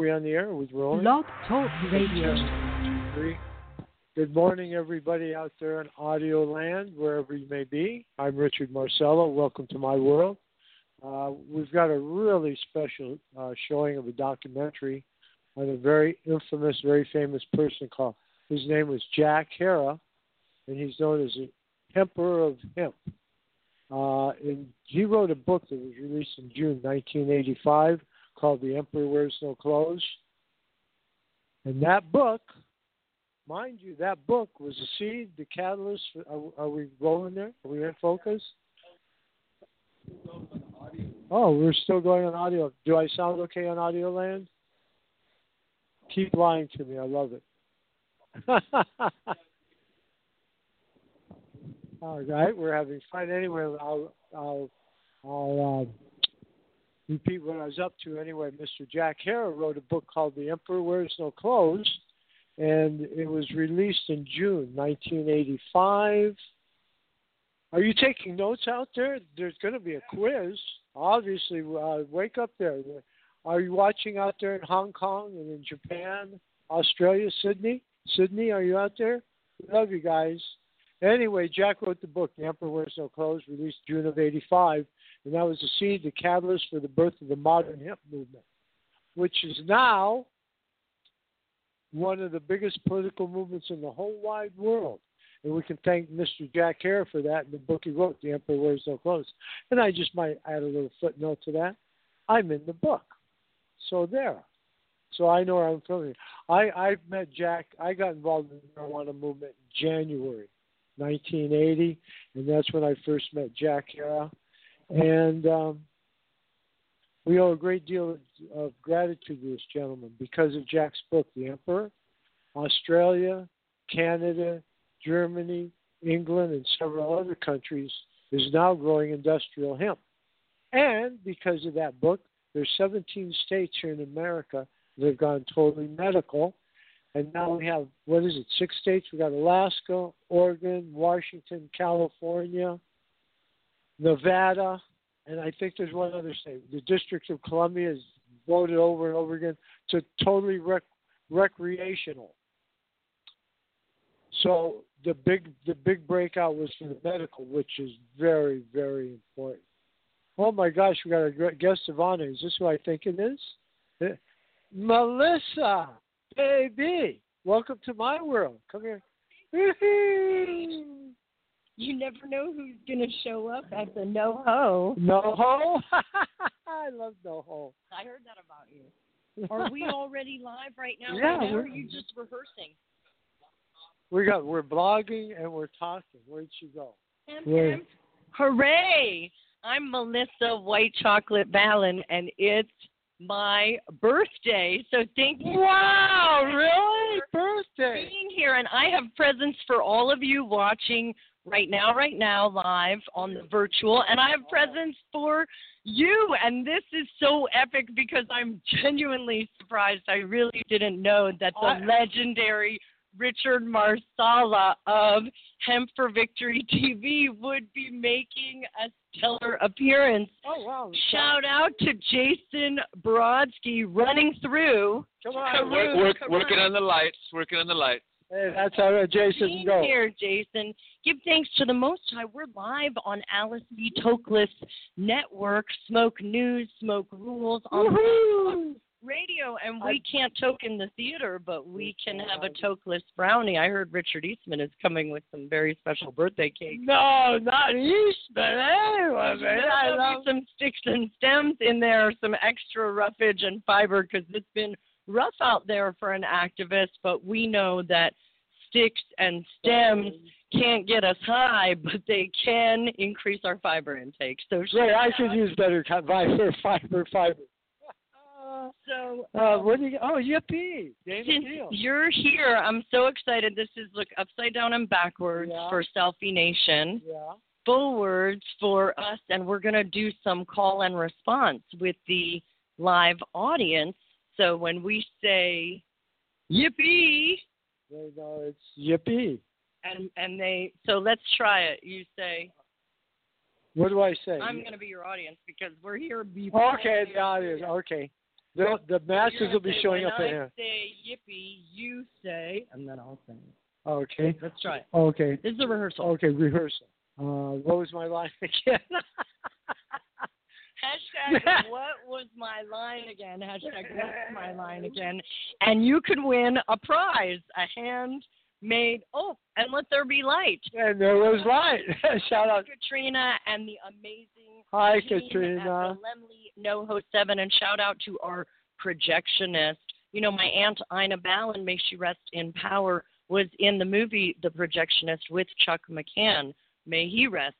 we on the air? Was we on? Log Talk Radio. Good morning, everybody out there in audio land, wherever you may be. I'm Richard Marcello. Welcome to my world. We've got a really special showing of a documentary on a very infamous, very famous person called. His name was Jack Herer, and he's known as the Emperor of Hemp. And he wrote a book that was released in June 1985 called The Emperor Wears No Clothes. And that book, mind you, that book was the seed, the catalyst. Are we rolling there? Are we in focus? Oh, we're still going on audio. Do I sound okay on audio land? Keep lying to me. I love it. All right, we're having fun. Anyway, I'll repeat what I was up to. Anyway, Mr. Jack Herer wrote a book called The Emperor Wears No Clothes, and it was released in June 1985. Are you taking notes out there? There's going to be a quiz. Obviously, wake up there. Are you watching out there in Hong Kong and in Japan, Australia, Sydney? Sydney, are you out there? We love you guys. Anyway, Jack wrote the book, The Emperor Wears No Clothes, released June of 85, and that was the seed, the catalyst for the birth of the modern hemp movement, which is now one of the biggest political movements in the whole wide world. And we can thank Mr. Jack Herer for that and the book he wrote, The Emperor Wears No Clothes. And I just might add a little footnote to that. I'm in the book. So there. So I know where I'm from. I met Jack. I got involved in the marijuana movement in January 1980, and that's when I first met Jack Herer. And we owe a great deal of gratitude to this gentleman because of Jack's book, The Emperor. Australia, Canada, Germany, England, and several other countries is now growing industrial hemp. And because of that book, there's 17 states here in America that have gone totally medical. And now we have, 6 states? We've got Alaska, Oregon, Washington, California, Nevada, and I think there's one other state. The District of Columbia has voted over and over again to totally recreational. So the big breakout was for the medical, which is very, very important. Oh, my gosh, we got a great guest of honor. Is this who I think it is? Melissa! Baby, welcome to my world. Come here. Woo-hoo. You never know who's going to show up at the NoHo. NoHo? I love NoHo. I heard that about you. Are we already live right now? Yeah. Right now, or are you just rehearsing? We're blogging and we're talking. Where'd she go? Hooray! I'm Melissa White Chocolate Valen, and it's my birthday, so thank you. Wow, really? Birthday. Being here, and I have presents for all of you watching right now, live on the virtual, and I have presents for you, and this is so epic because I'm genuinely surprised. I really didn't know that the legendary Richard Marcello of Hemp for Victory TV would be making a stellar appearance. Oh, wow. Shout out to Jason Brodsky running through. Come on. Working on the lights. Hey, that's all right, Jason. Being go. Here, Jason. Give thanks to the Most High. We're live on Alice B. Toklas Network, Smoke News, Smoke Rules. Woohoo! Radio, and we can't token the theater, but we can have a tokeless brownie. I heard Richard Eastman is coming with some very special birthday cake. No, not Eastman. Anyway, man. I love some sticks and stems in there, some extra roughage and fiber, because it's been rough out there for an activist, but we know that sticks and stems can't get us high, but they can increase our fiber intake. So yeah, I should use better fiber. So, Yippee! Dana Beal. You're here. I'm so excited. This is look upside down and backwards for Selfie Nation. Yeah. Forwards for us, and we're gonna do some call and response with the live audience. So when we say Yippee, they know it's Yippee. And they so let's try it. You say. What do I say? I'm gonna be your audience because we're here. Okay, the audience. Okay. The masses will be showing up in here. I say yippee, you say, and then I'll sing. Okay. Let's try it. Okay. This is a rehearsal. Okay, rehearsal. What was my line again? Hashtag what was my line again? Hashtag what's my line again? And you can win a prize, a handmade. Oh, and let there be light. And there was light. Shout out Katrina and the amazing. Hi, Katrina. At the Laemmle NoHo 7, and shout out to our projectionist. You know, my aunt Ina Ballin, may she rest in power, was in the movie The Projectionist with Chuck McCann. May he rest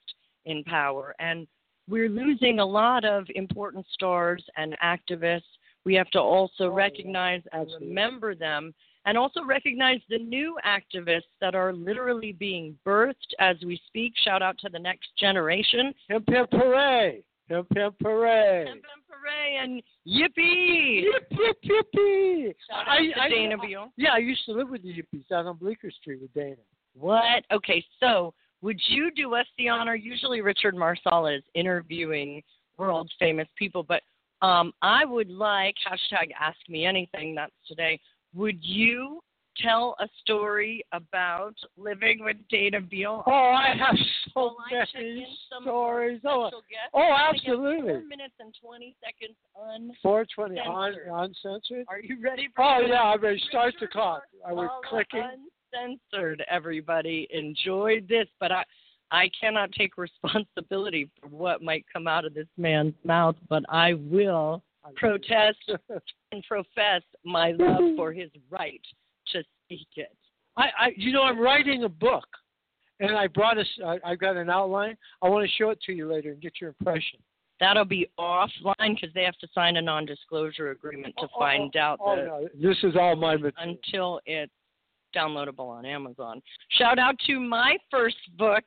in power. And we're losing a lot of important stars and activists. We have to also recognize and remember them, and also recognize the new activists that are literally being birthed as we speak. Shout out to the next generation. Hemp, hemp, hooray. Hemp, hemp, hooray. Hemp, hemp, hooray, and yippee. Yip, yip, yippee. Shout out to Dana Beal. Yeah, I used to live with the Yippies out on Bleecker Street with Dana. What? Okay, so would you do us the honor? Usually Richard Marcello is interviewing world-famous people, but I would like, hashtag ask me anything, that's today. Would you tell a story about living with Dana Beal? Oh, I have so many stories. Oh, absolutely. 4 minutes and 20 seconds uncensored. 420 uncensored? Are you ready for that? Oh, yeah, I'm ready. Start the clock. I was clicking. Censored, everybody. Enjoy this, but I cannot take responsibility for what might come out of this man's mouth, but I will protest and profess my love for his right to speak it. You know, I'm writing a book, and I've got an outline. I want to show it to you later and get your impression. That'll be offline because they have to sign a non-disclosure agreement to find out. This is all my material. Until it's downloadable on Amazon. Shout out to my first book,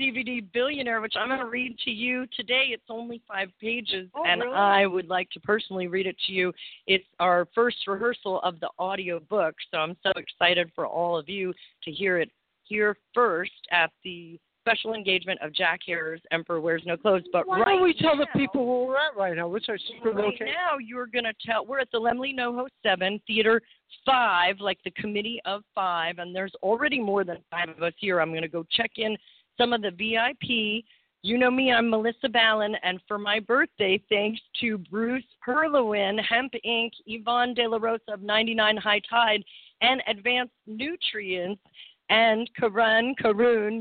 CBD Billionaire, which I'm going to read to you today. It's only 5 pages, and really? I would like to personally read it to you. It's our first rehearsal of the audio book, so I'm so excited for all of you to hear it here first at the special engagement of Jack Herer's Emperor Wears No Clothes. But why don't we tell the people where we're at right now? What's our secret location? Right now, you're going to tell. We're at the Laemmle NoHo 7, Theater 5, like the Committee of 5, and there's already more than 5 of us here. I'm going to go check in some of the VIP. You know me, I'm Melissa Ballin, and for my birthday, thanks to Bruce Perlowin, Hemp, Inc., Yvonne De La Rosa of 99 High Tide, and Advanced Nutrients, and Karun,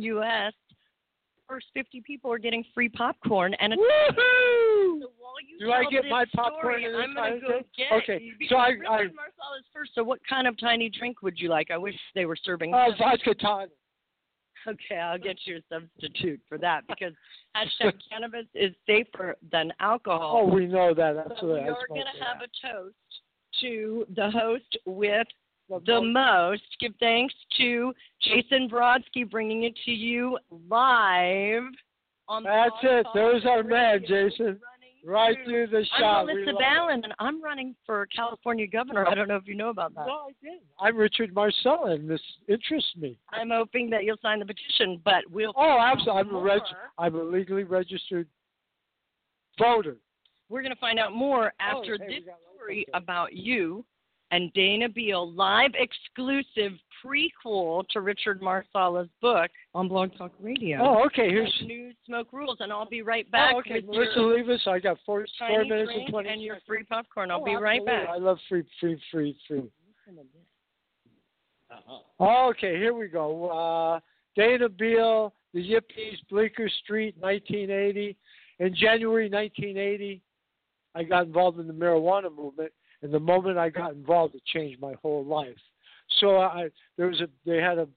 U.S., first 50 people are getting free popcorn. And woohoo! So while you do I get my popcorn? Story, I'm going to go get okay. It. So Richard Marcello is first. So what kind of tiny drink would you like? I wish they were serving. Vodka tonic. Okay, I'll get you a substitute for that because hashtag cannabis is safer than alcohol. Oh, we know that. Absolutely. So we're going to have a toast to the host with the most. Give thanks to Jason Brodsky bringing it to you live. On the That's it. There's our man, Jason. Right through the shop. I'm Melissa Ballin, and I'm running for California governor. I don't know if you know about that. No, I did. I'm Richard Marcello, and this interests me. I'm hoping that you'll sign the petition, but we'll... Oh, absolutely. I'm a legally registered voter. We're going to find out more after this story about you and Dana Beal, live exclusive prequel to Richard Marcello's book on Blog Talk Radio. Oh, okay. Here's News, Smoke Rules, and I'll be right back. Oh, okay. Melissa, leave us. I got four minutes and 20 seconds. And your free popcorn. I'll be right back. I love free. Uh-huh. Okay, here we go. Dana Beal, the Yippies, Bleecker Street, 1980. In January 1980, I got involved in the marijuana movement. And the moment I got involved, it changed my whole life. So they had an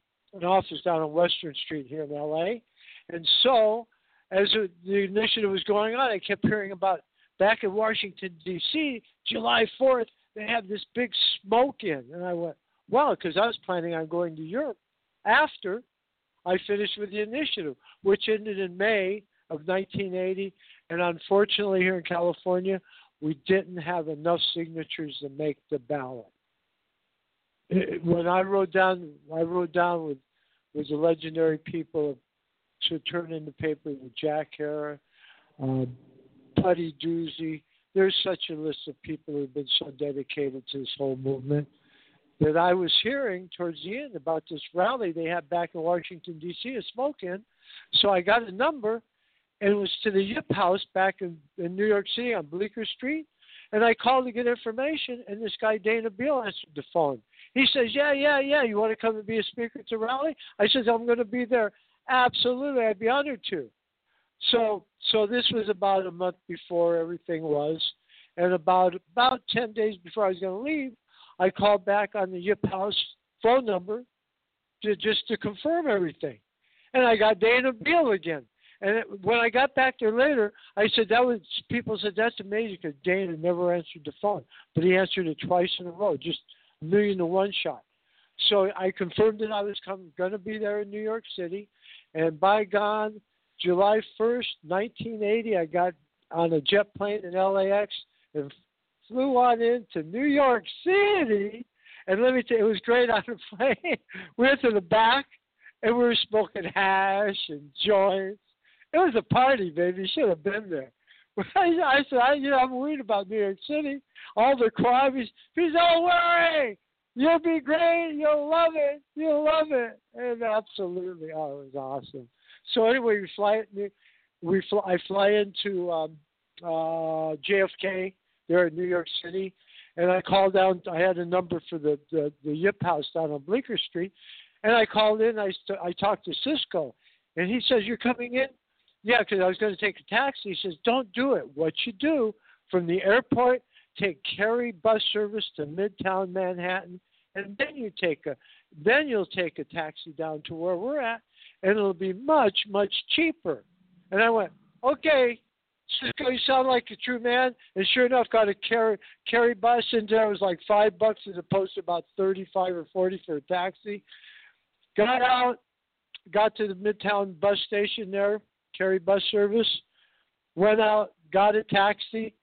office down on Western Street here in L.A. And so as the initiative was going on, I kept hearing about back in Washington, D.C., July 4th, they have this big smoke-in. And I went, wow, because I was planning on going to Europe after I finished with the initiative, which ended in May of 1980. And unfortunately here in California, we didn't have enough signatures to make the ballot. When I wrote down with the legendary people to turn in the paper with Jack Herer, Putty Doozy, there's such a list of people who've been so dedicated to this whole movement that I was hearing towards the end about this rally they had back in Washington, D.C., a smoke-in. So I got a number, and it was to the Yip House back in New York City on Bleecker Street. And I called to get information, and this guy, Dana Beal, answered the phone. He says, yeah, you want to come and be a speaker at the rally? I says, I'm going to be there. Absolutely, I'd be honored to. So this was about a month before everything was, and about 10 days before I was going to leave, I called back on the Yip House phone number just to confirm everything. And I got Dana Beal again. And when I got back there later, I said, people said, that's amazing because Dana never answered the phone. But he answered it twice in a row, just a million to one shot. So I confirmed that I was going to be there in New York City. And by God, July 1st, 1980, I got on a jet plane in LAX and flew on into New York City. And let me tell you, it was great on the plane. We went to the back, and we were smoking hash and joints. It was a party, baby. You should have been there. I said, I'm worried about New York City, all the crime. He said, don't worry. You'll be great. You'll love it. And absolutely. Oh, it was awesome. So anyway, I fly into JFK there in New York City, and I called down. I had a number for the Yip House down on Bleecker Street, and I called in. I talked to Cisco, and he says, you're coming in? Yeah, because I was going to take a taxi. He says, don't do it. What you do from the airport, take Cary bus service to Midtown Manhattan, and then you'll take a taxi down to where we're at, and it'll be much, much cheaper. And I went, okay, Cisco, you sound like a true man. And sure enough, got a Cary bus in there. It was like $5 as opposed to about 35 or 40 for a taxi. Got out, got to the Midtown bus station there, Cary bus service, went out, got a taxi.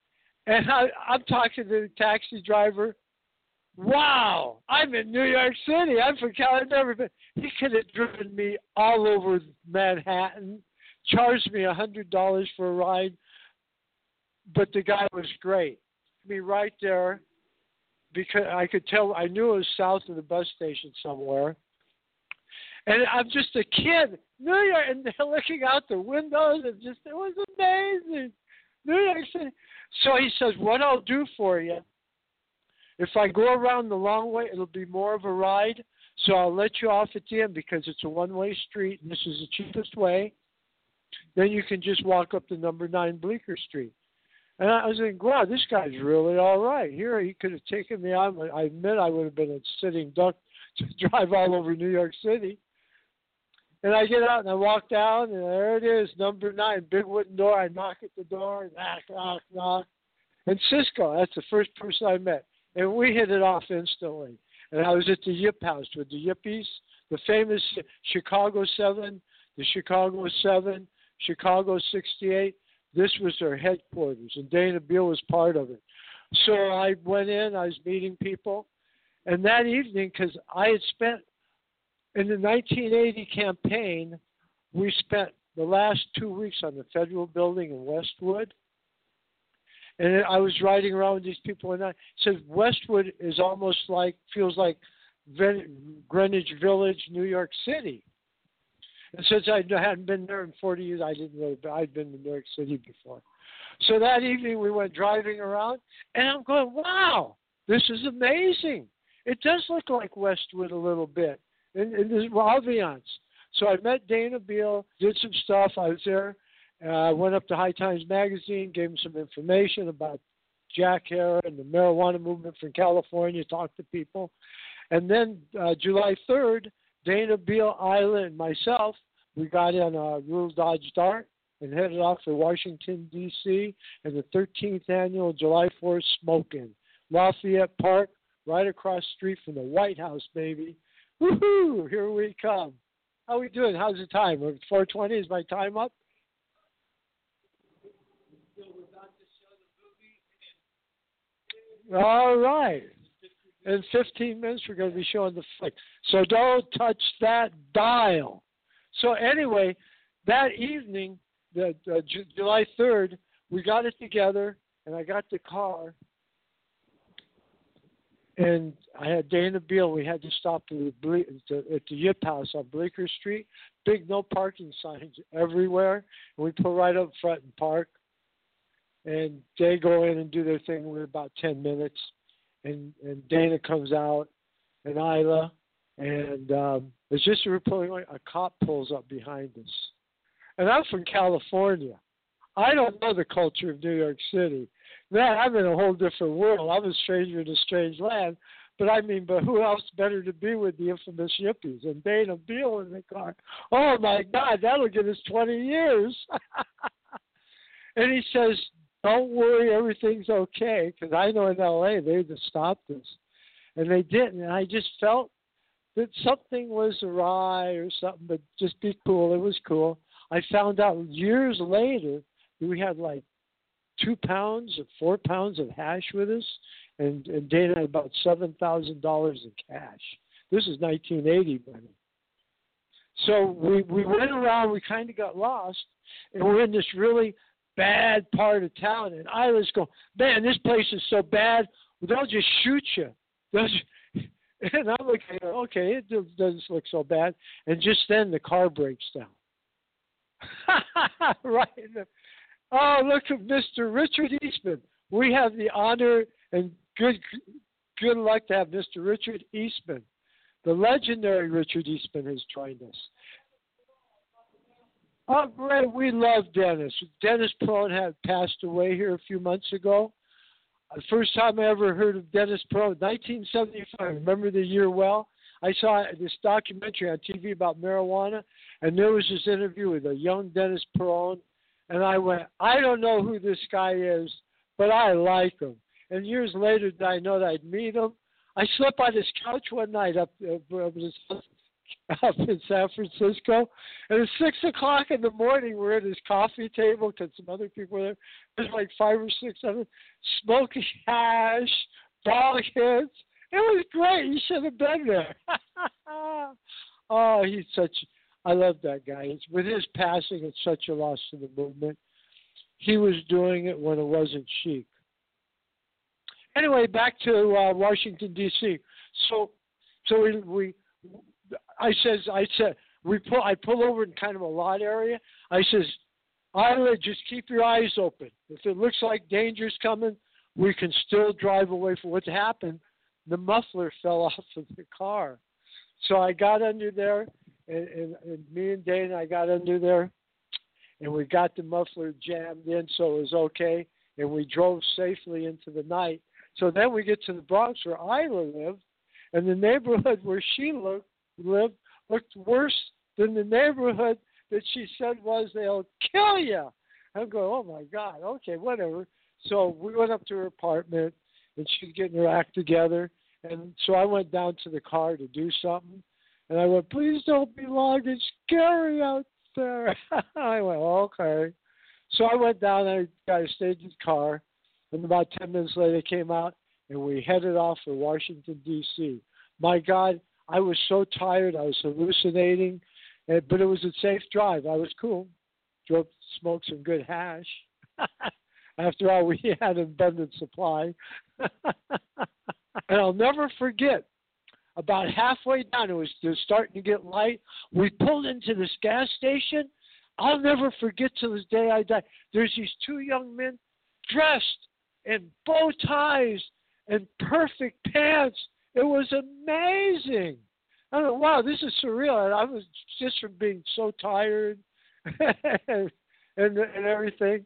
And I'm talking to the taxi driver. Wow, I'm in New York City. I'm from California. I've never been. He could have driven me all over Manhattan, charged me $100 for a ride, but the guy was great. I mean, right there, because I could tell, I knew it was south of the bus station somewhere. And I'm just a kid, New York, and looking out the windows, and just, it was amazing. New York City. So he says, what I'll do for you, if I go around the long way, it'll be more of a ride, so I'll let you off at the end because it's a one-way street, and this is the cheapest way. Then you can just walk up to number 9 Bleecker Street. And I was thinking, wow, this guy's really all right. Here, he could have taken me on. I admit I would have been a sitting duck to drive all over New York City. And I get out, and I walk down, and there it is, number 9, big wooden door. I knock at the door, knock. And Cisco, that's the first person I met. And we hit it off instantly. And I was at the Yip House with the Yippies, the famous Chicago 7, the Chicago 7, Chicago 68. This was their headquarters, and Dana Beal was part of it. So I went in. I was meeting people. And that evening, because I had spent – in the 1980 campaign, we spent the last 2 weeks on the federal building in Westwood. And I was riding around with these people, and I said, Westwood is almost like, feels like Greenwich Village, New York City. And since I hadn't been there in 40 years, I didn't know, but I'd been to New York City before. So that evening we went driving around, and I'm going, wow, this is amazing. It does look like Westwood a little bit. And this ambiance. So I met Dana Beal, did some stuff. I was there. I went up to High Times Magazine, gave him some information about Jack Herer and the marijuana movement from California, talked to people. And then July 3rd, Dana Beal, Isla, and myself, we got in a Rural Dodge Dart and headed off to Washington, D.C., and the 13th annual July 4th smoke-in, Lafayette Park, right across the street from the White House, baby. Woohoo! Here we come. How we doing? How's the time? 4:20. Is my time up? All right. In 15 minutes, we're going to be showing the flick. So don't touch that dial. So anyway, that evening, July 3rd, we got it together. and I got the car, and I had Dana Beal. We had to stop at the Yip House on Bleecker Street. Big no parking signs everywhere. And we pull right up front and park. And they go in and do their thing. We're about 10 minutes. And Dana comes out and Isla. And it's just a cop pulls up behind us. And I'm from California. I don't know the culture of New York City. Man, I'm in a whole different world. I'm a stranger in a strange land. But I mean, but who else better to be with the infamous Yippies and Dana Beal in the car? Oh, my God, that'll get us 20 years. And he says, don't worry, everything's okay. Because I know in L.A. they'd have stopped us. And they didn't. And I just felt that something was awry or something, but just be cool. It was cool. I found out years later that we had like 2 pounds or 4 pounds of hash with us, and Dana had about $7,000 in cash. This is 1980, buddy. So we went around, we kind of got lost, and we're in this really bad part of town. And I was going, man, this place is so bad. Well, they'll just shoot you. And I'm looking, okay, it doesn't look so bad. And just then the car breaks down. Right. Oh, look at Mr. Richard Eastman. We have the honor and good luck to have Mr. Richard Eastman. The legendary Richard Eastman has joined us. Oh, great. We love Dennis. Dennis Peron had passed away here a few months ago. The first time I ever heard of Dennis Peron, 1975. Remember the year well? I saw this documentary on TV about marijuana, and there was this interview with a young Dennis Peron, and I went, I don't know who this guy is, but I like him. And years later did I know that I'd meet him. I slept on his couch one night up in San Francisco, and at 6 o'clock in the morning we're at his coffee table because some other people were there. There's like 5 or 6 of them, smoking hash, ball hits. It was great. You should have been there. Oh, I love that guy. With his passing, it's such a loss to the movement. He was doing it when it wasn't chic. Anyway, back to Washington, D.C. So I pull over in kind of a lot area. I says, Isla, just keep your eyes open. If it looks like danger's coming, we can still drive away from what's happened. The muffler fell off of the car. So I got under there, and me and Dana, I got under there, and we got the muffler jammed in, so it was okay, and we drove safely into the night. So then we get to the Bronx where Isla lived, and the neighborhood where she lived looked worse than the neighborhood that she said was, they'll kill you. I'm going, oh, my God, okay, whatever. So we went up to her apartment, and she's getting her act together. And so I went down to the car to do something. And I went, please don't be long. It's scary out there. I went, okay. So I went down. I got a staged car. And about 10 minutes later, they came out. And we headed off for Washington, D.C. My God, I was so tired. I was hallucinating. But it was a safe drive. I was cool. Drove, smoked some good hash. After all, we had abundant supply. And I'll never forget, about halfway down, it was starting to get light. We pulled into this gas station. I'll never forget till this day I die. There's these two young men dressed in bow ties and perfect pants. It was amazing. I thought, wow, this is surreal. And I was just from being so tired and everything.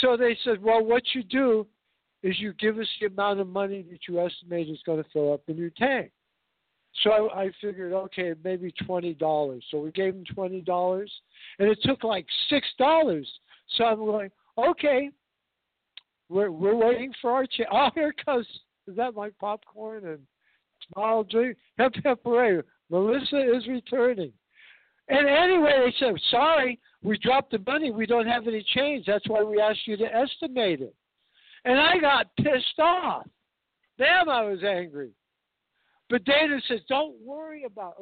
So they said, well, what you do is you give us the amount of money that you estimate is going to fill up in your tank. So I figured, okay, maybe $20. So we gave them $20, and it took like $6. So I'm going, okay, we're waiting for our check. Oh, here it comes. Is that my popcorn and mild drink? Hep, hep, hooray. Melissa is returning. And anyway, they said, sorry, we dropped the money. We don't have any change. That's why we asked you to estimate it. And I got pissed off. Damn, I was angry. But Dana says, don't worry about,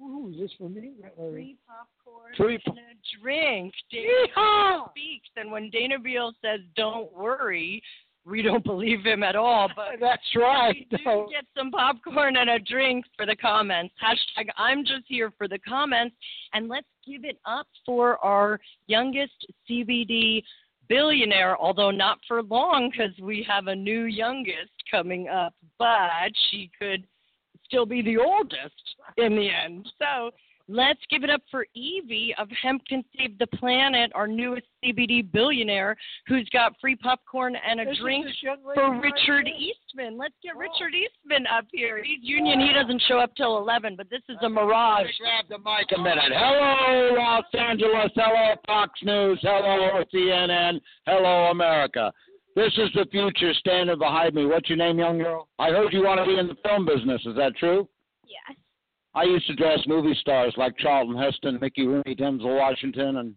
Ooh, is this for me? Free popcorn and a drink. Dana speaks, and when Dana Beal says, "Don't worry," we don't believe him at all. But that's right. We do get some popcorn and a drink for the comments. Hashtag I'm just here for the comments, and let's give it up for our youngest CBD billionaire. Although not for long, because we have a new youngest coming up, but she could still be the oldest in the end. So let's give it up for Evie of Hemp Can Save the Planet, our newest CBD billionaire, who's got free popcorn and a drink for Richard Eastman. Let's get Richard Eastman up here. He's union. He doesn't show up till 11, but this is a mirage. Grab the mic a minute. Hello, Los Angeles. Hello, Fox News. Hello, CNN. Hello, America. This is the future standing behind me. What's your name, young girl? I heard you want to be in the film business. Is that true? Yes. I used to dress movie stars like Charlton Heston, Mickey Rooney, Denzel Washington, and,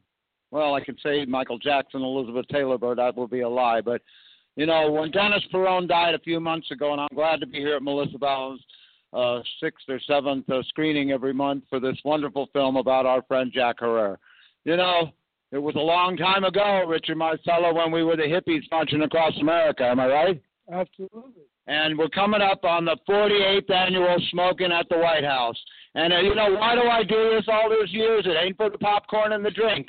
well, I can say Michael Jackson, Elizabeth Taylor, but that would be a lie. But, you know, when Dennis Peron died a few months ago, and I'm glad to be here at Melissa Valen's 6th or 7th screening every month for this wonderful film about our friend Jack Herer. You know, it was a long time ago, Richard Marcello, when we were the hippies marching across America. Am I right? Absolutely. And we're coming up on the 48th annual Smoking at the White House. And, you know, why do I do this all those years? It ain't for the popcorn and the drink.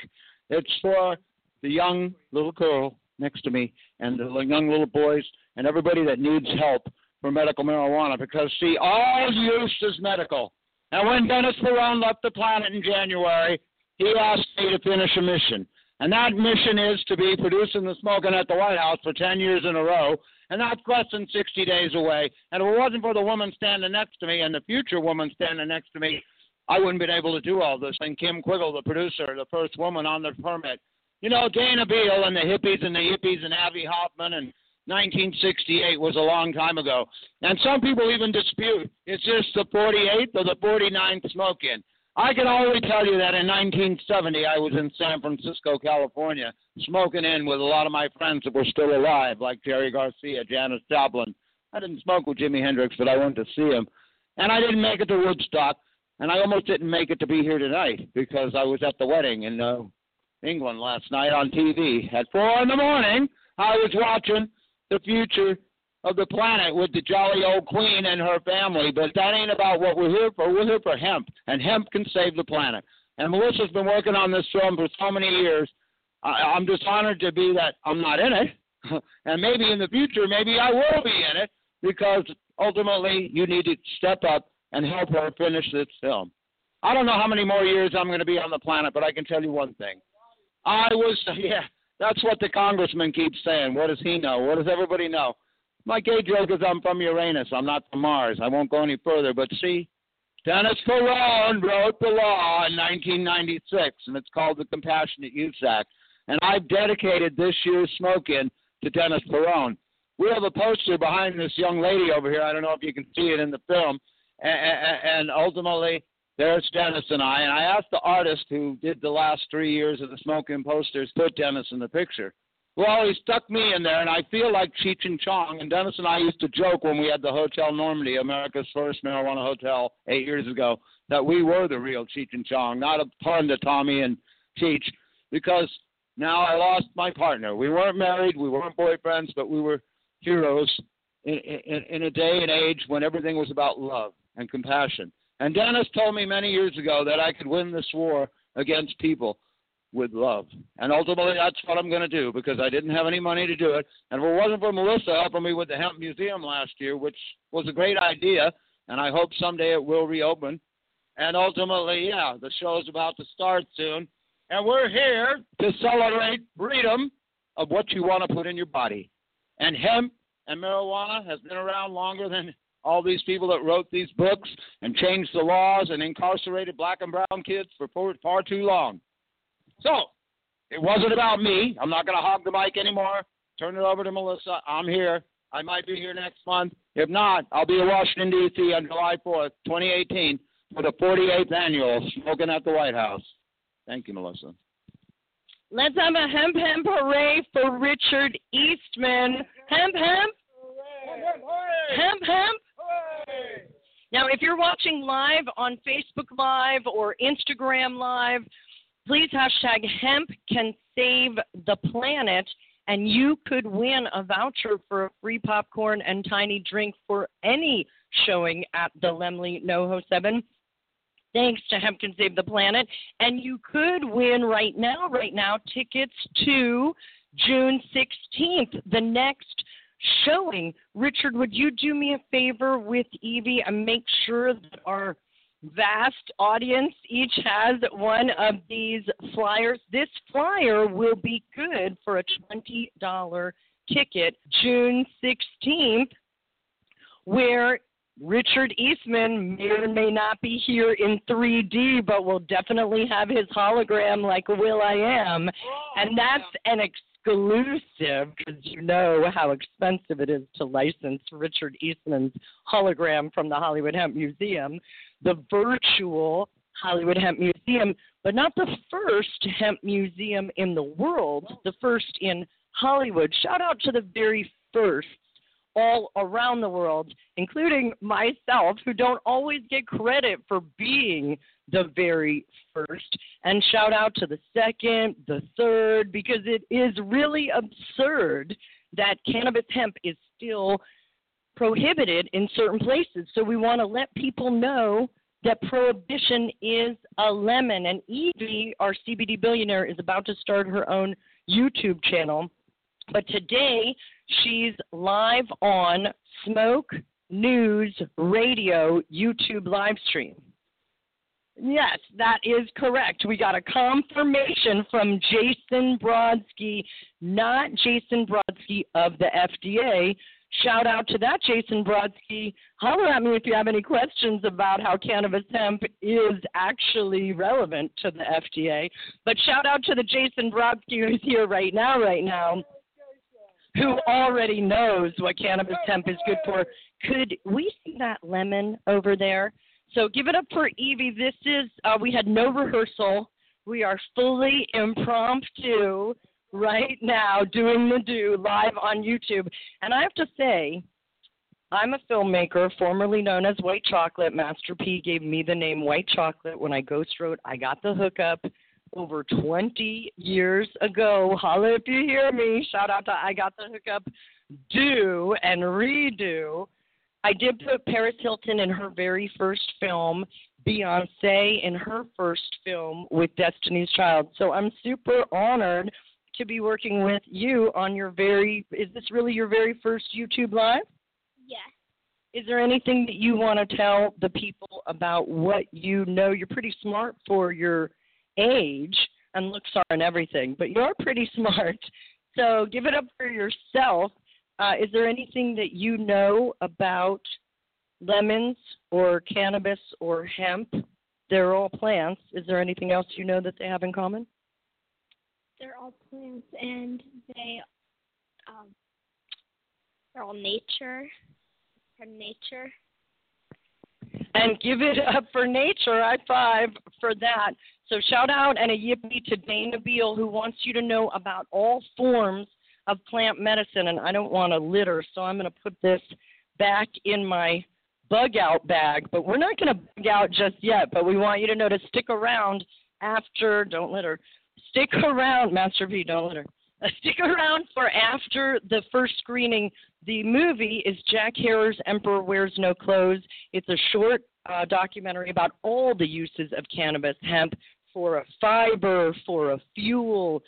It's for the young little girl next to me and the young little boys and everybody that needs help for medical marijuana. Because, see, all use is medical. And when Dennis Peron left the planet in January, he asked me to finish a mission, and that mission is to be producing the Smoking at the White House for 10 years in a row, and that's less than 60 days away. And if it wasn't for the woman standing next to me and the future woman standing next to me, I wouldn't have been able to do all this. And Kim Quiggle, the producer, the first woman on the permit. You know, Dana Beal and the Hippies and Abby Hoffman and 1968 was a long time ago. And some people even dispute, it's just the 48th or the 49th smoke-in. I can only tell you that in 1970, I was in San Francisco, California, smoking in with a lot of my friends that were still alive, like Jerry Garcia, Janis Joplin. I didn't smoke with Jimi Hendrix, but I went to see him. And I didn't make it to Woodstock, and I almost didn't make it to be here tonight because I was at the wedding in England last night on TV. At 4 in the morning, I was watching The Future of the Planet with the jolly old queen and her family, but that ain't about what we're here for. We're here for hemp, and hemp can save the planet. And Melissa's been working on this film for so many years. I'm just honored to be that I'm not in it, and maybe in the future, maybe I will be in it, because ultimately you need to step up and help her finish this film. I don't know how many more years I'm going to be on the planet, but I can tell you one thing. That's what the congressman keeps saying. What does he know? What does everybody know? My gay joke is I'm from Uranus. I'm not from Mars. I won't go any further. But see, Dennis Peron wrote the law in 1996, and it's called the Compassionate Use Act. And I've dedicated this year's smoke-in to Dennis Peron. We have a poster behind this young lady over here. I don't know if you can see it in the film. And ultimately, there's Dennis and I. And I asked the artist who did the last 3 years of the smoke-in posters, put Dennis in the picture. Well, he stuck me in there, and I feel like Cheech and Chong. And Dennis and I used to joke when we had the Hotel Normandy, America's first marijuana hotel 8 years ago, that we were the real Cheech and Chong, not a pun to Tommy and Cheech, because now I lost my partner. We weren't married, we weren't boyfriends, but we were heroes in a day and age when everything was about love and compassion. And Dennis told me many years ago that I could win this war against people with love. And ultimately, that's what I'm going to do, because I didn't have any money to do it. And if it wasn't for Melissa helping me with the Hemp Museum last year, which was a great idea, and I hope someday it will reopen. And ultimately, the show's about to start soon. And we're here to celebrate freedom of what you want to put in your body. And hemp and marijuana has been around longer than all these people that wrote these books and changed the laws and incarcerated black and brown kids for far too long. So, it wasn't about me. I'm not going to hog the mic anymore. Turn it over to Melissa. I'm here. I might be here next month. If not, I'll be in Washington, D.C. on July 4th, 2018 for the 48th annual Smoking at the White House. Thank you, Melissa. Let's have a hemp, hemp hooray for Richard Eastman. Hemp, hemp. Hooray. Hemp, hemp. Hemp, hemp. Hooray. Now, if you're watching live on Facebook Live or Instagram Live, please hashtag Hemp Can Save the Planet, and you could win a voucher for a free popcorn and tiny drink for any showing at the Laemmle NoHo 7. Thanks to Hemp Can Save the Planet. And you could win right now, tickets to June 16th, the next showing. Richard, would you do me a favor with Evie and make sure that our vast audience each has one of these flyers? This flyer will be good for a $20 ticket, June 16th, where Richard Eastman may or may not be here in 3D, but will definitely have his hologram like Will.i.am. And that's an exclusive, because you know how expensive it is to license Richard Eastman's hologram from the Hollywood Hemp Museum, the virtual Hollywood Hemp Museum, but not the first hemp museum in the world, the first in Hollywood. Shout out to the very first all around the world, including myself, who don't always get credit for being the very first. And shout out to the second, the third, because it is really absurd that cannabis hemp is still prohibited in certain places. So we want to let people know that prohibition is a lemon. And Evie, our CBD billionaire, is about to start her own YouTube channel. But today, she's live on Smoke News Radio YouTube live stream. Yes, that is correct. We got a confirmation from Jason Brodsky, not Jason Brodsky of the FDA. Shout out to that, Jason Brodsky. Holler at me if you have any questions about how cannabis hemp is actually relevant to the FDA. But shout out to the Jason Brodsky who's here right now. Who already knows what cannabis hemp is good for. Could we see that lemon over there? So give it up for Evie. This is, we had no rehearsal. We are fully impromptu right now doing the do live on YouTube. And I have to say, I'm a filmmaker, formerly known as White Chocolate. Master P gave me the name White Chocolate when I ghost wrote I Got the Hookup over 20 years ago. Holla if you hear me. Shout out to I Got the Hookup. Do and redo. I did put Paris Hilton in her very first film, Beyonce in her first film with Destiny's Child. So I'm super honored to be working with you on your is this really your very first YouTube live? Yes. Is there anything that you want to tell the people about what you know? You're pretty smart for your age, and looks are and everything, but you're pretty smart. So give it up for yourself. Is there anything that you know about lemons or cannabis or hemp? They're all plants. Is there anything else you know that they have in common? They're all plants, and they're all nature, from nature. And give it up for nature. High five for that. So shout out and a yippee to Dana Beal, who wants you to know about all forms of plant medicine. And I don't want to litter, so I'm going to put this back in my bug-out bag. But we're not going to bug out just yet, but we want you to know to stick around after – don't litter. Stick around, Master P, don't litter. Stick around for after the first screening. The movie is Jack Herer's Emperor Wears No Clothes. It's a short documentary about all the uses of cannabis hemp for a fiber, for a fuel,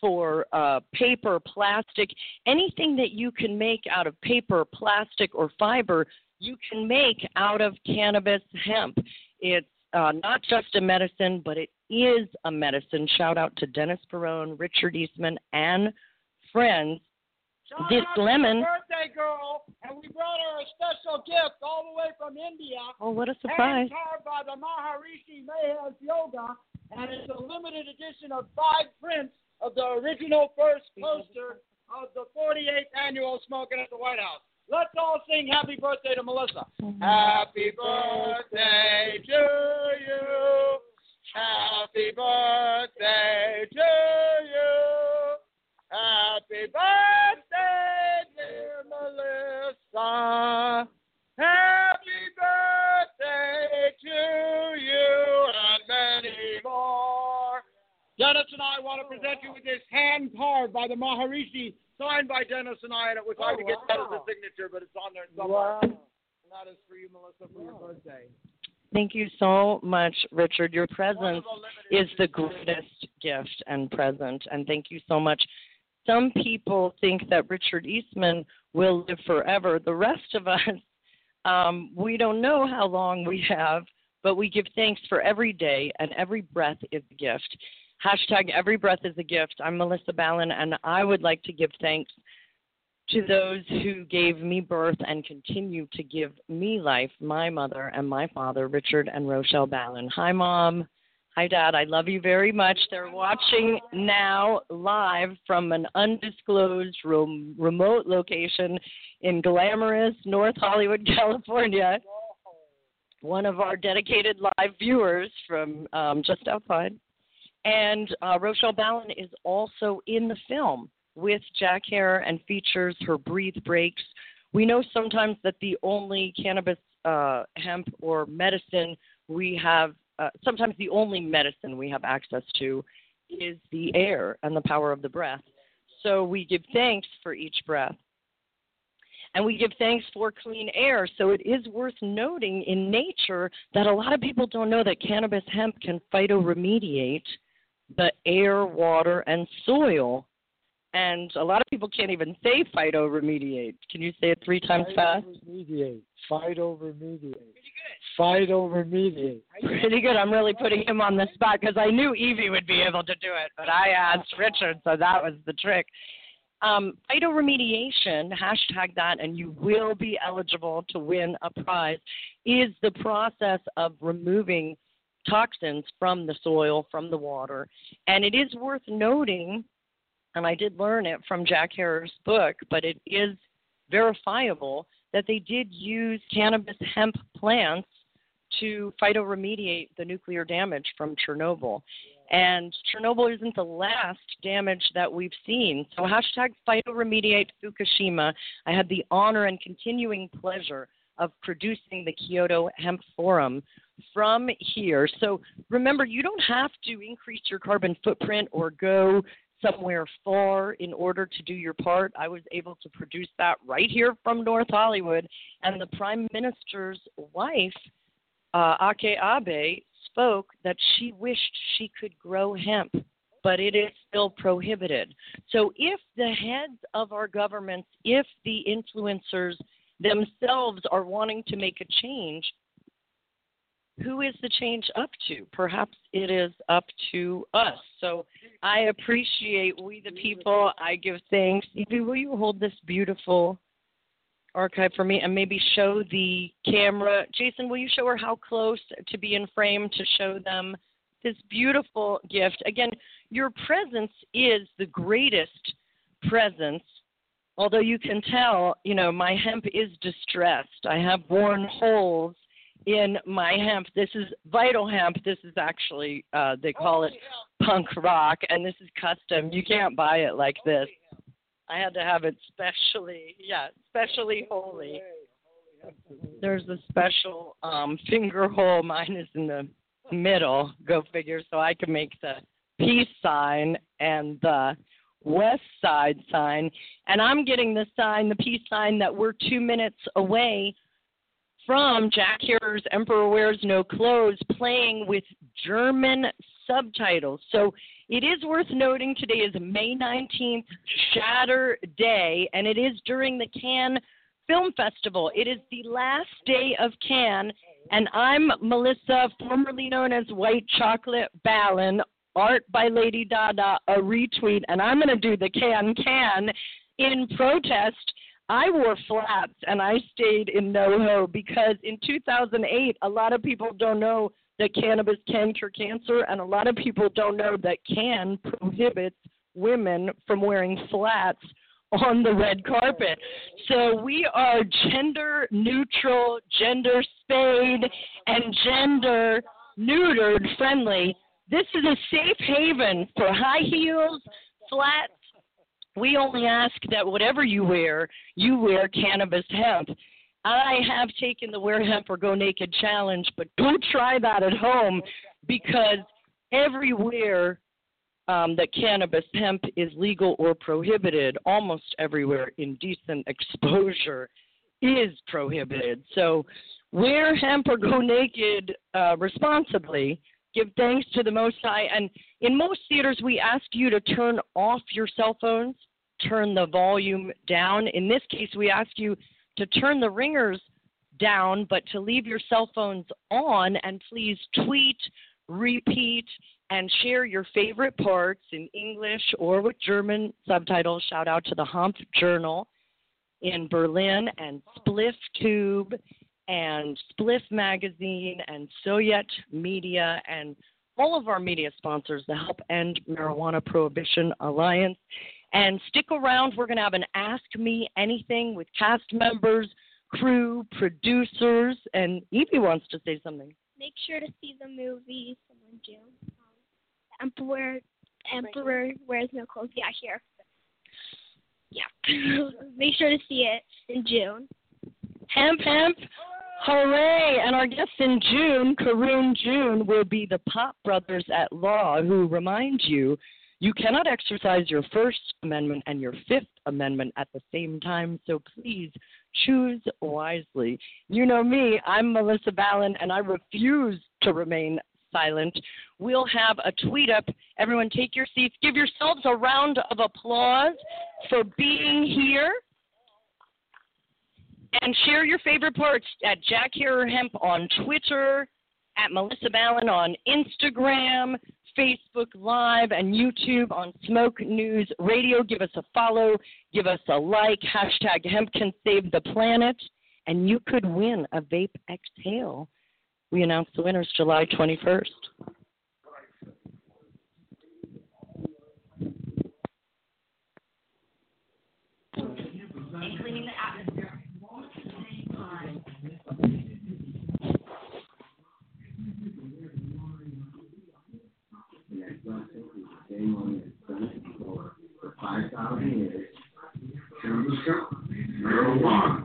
for paper, plastic. Anything that you can make out of paper, plastic, or fiber, you can make out of cannabis hemp. It's not just a medicine, but it is a medicine. Shout out to Dennis Peron, Richard Eastman, and friends. Shout this out lemon. To birthday girl, and we brought her a special gift all the way from India. Oh, what a surprise! And it's carved by the Maharishi Mahesh Yoga, and it's a limited edition of 5 prints of the original first poster of the 48th annual Smoking at the White House. Let's all sing happy birthday to Melissa. Happy birthday to you. Happy birthday to you. Happy birthday, dear Melissa. Happy birthday. Dennis and I want to present you with this hand-carved by the Maharishi, signed by Dennis and I, and it was hard to get Dennis' signature, but it's on there somewhere. And that is for you, Melissa, for your birthday. Thank you so much, Richard. Your presence is the greatest gift and present, and thank you so much. Some people think that Richard Eastman will live forever. The rest of us, we don't know how long we have, but we give thanks for every day, and every breath is a gift. # every breath is a gift. I'm Melissa Ballin, and I would like to give thanks to those who gave me birth and continue to give me life, my mother and my father, Richard and Rochelle Ballin. Hi, Mom. Hi, Dad. I love you very much. They're watching now live from an undisclosed remote location in glamorous North Hollywood, California. One of our dedicated live viewers from just outside. And Rochelle Ballin is also in the film with Jack Herer and features her breathe breaks. We know sometimes that the only cannabis, hemp, or medicine we have, sometimes the only medicine we have access to is the air and the power of the breath. So we give thanks for each breath. And we give thanks for clean air. So it is worth noting in nature that a lot of people don't know that cannabis hemp can phytoremediate the air, water, and soil. And a lot of people can't even say phytoremediate. Can you say it 3 times fast? Phytoremediate. Phytoremediate. Phytoremediate. Pretty good. I'm really putting him on the spot because I knew Evie would be able to do it, but I asked Richard, so that was the trick. Phytoremediation, # that, and you will be eligible to win a prize, is the process of removing toxins from the soil, from the water. And it is worth noting, and I did learn it from Jack Herer's book, but it is verifiable that they did use cannabis hemp plants to phytoremediate the nuclear damage from Chernobyl. And Chernobyl isn't the last damage that we've seen. So # phytoremediate Fukushima. I had the honor and continuing pleasure of producing the Kyoto Hemp Forum from here. So remember, you don't have to increase your carbon footprint or go somewhere far in order to do your part. I was able to produce that right here from North Hollywood. And the Prime Minister's wife, Ake Abe, spoke that she wished she could grow hemp, but it is still prohibited. So if the heads of our governments, if the influencers themselves are wanting to make a change, who is the change up to? Perhaps it is up to us. So I appreciate we the people. I give thanks. Evie, will you hold this beautiful archive for me and maybe show the camera? Jason, will you show her how close to be in frame to show them this beautiful gift? Again, your presence is the greatest presence. Although you can tell, you know, my hemp is distressed. I have worn holes in my hemp. This is vital hemp. This is actually, they call it punk rock, and this is custom. You can't buy it like this. I had to have it specially, specially holy. There's a special finger hole. Mine is in the middle, go figure, so I can make the peace sign and the west side sign. And I'm getting the sign, the peace sign, that we're 2 minutes away from Jack Herer's Emperor Wears No Clothes, playing with German subtitles. So it is worth noting today is May 19th, Shatter Day, and it is during the Cannes Film Festival. It is the last day of Cannes, and I'm Melissa, formerly known as White Chocolate Valen, art by Lady Dada, a retweet, and I'm going to do the Can in protest. I wore flats and I stayed in NoHo because in 2008, a lot of people don't know that cannabis can cure cancer, and a lot of people don't know that can prohibits women from wearing flats on the red carpet. So we are gender neutral, gender spayed, and gender neutered friendly. This is a safe haven for high heels, flats. We only ask that whatever you wear cannabis hemp. I have taken the Wear Hemp or Go Naked challenge, but don't try that at home because everywhere that cannabis hemp is legal or prohibited almost everywhere. Indecent exposure is prohibited. So wear hemp or go naked responsibly. Give thanks to the Most High. And in most theaters, we ask you to turn off your cell phones, turn the volume down. In this case, we ask you to turn the ringers down, but to leave your cell phones on. And please tweet, repeat, and share your favorite parts in English or with German subtitles. Shout out to the Hemp Journal in Berlin and Spliff Tube and Spliff Magazine and Soyet Media and all of our media sponsors, the Help End Marijuana Prohibition Alliance. And stick around. We're going to have an Ask Me Anything with cast members, crew, producers, and Evie wants to say something. Make sure to see the movie in June. The Emperor Wears No Clothes. Yeah, here. Yeah. Make sure to see it in June. Hemp. Hooray! And our guest in June, Karoon June, will be the Pop Brothers at Law, who remind you, you cannot exercise your First Amendment and your Fifth Amendment at the same time, so please choose wisely. You know me, I'm Melissa Valen, and I refuse to remain silent. We'll have a tweet up. Everyone take your seats. Give yourselves a round of applause for being here. And share your favorite parts at Jack Herer Hemp on Twitter, at Melissa Valen on Instagram, Facebook Live, and YouTube on Smoke News Radio. Give us a follow. Give us a like. Hashtag Hemp Can Save the Planet. And you could win a vape exhale. We announce the winners July 21st. And clean the atmosphere. For 5,000 years. Marijuana.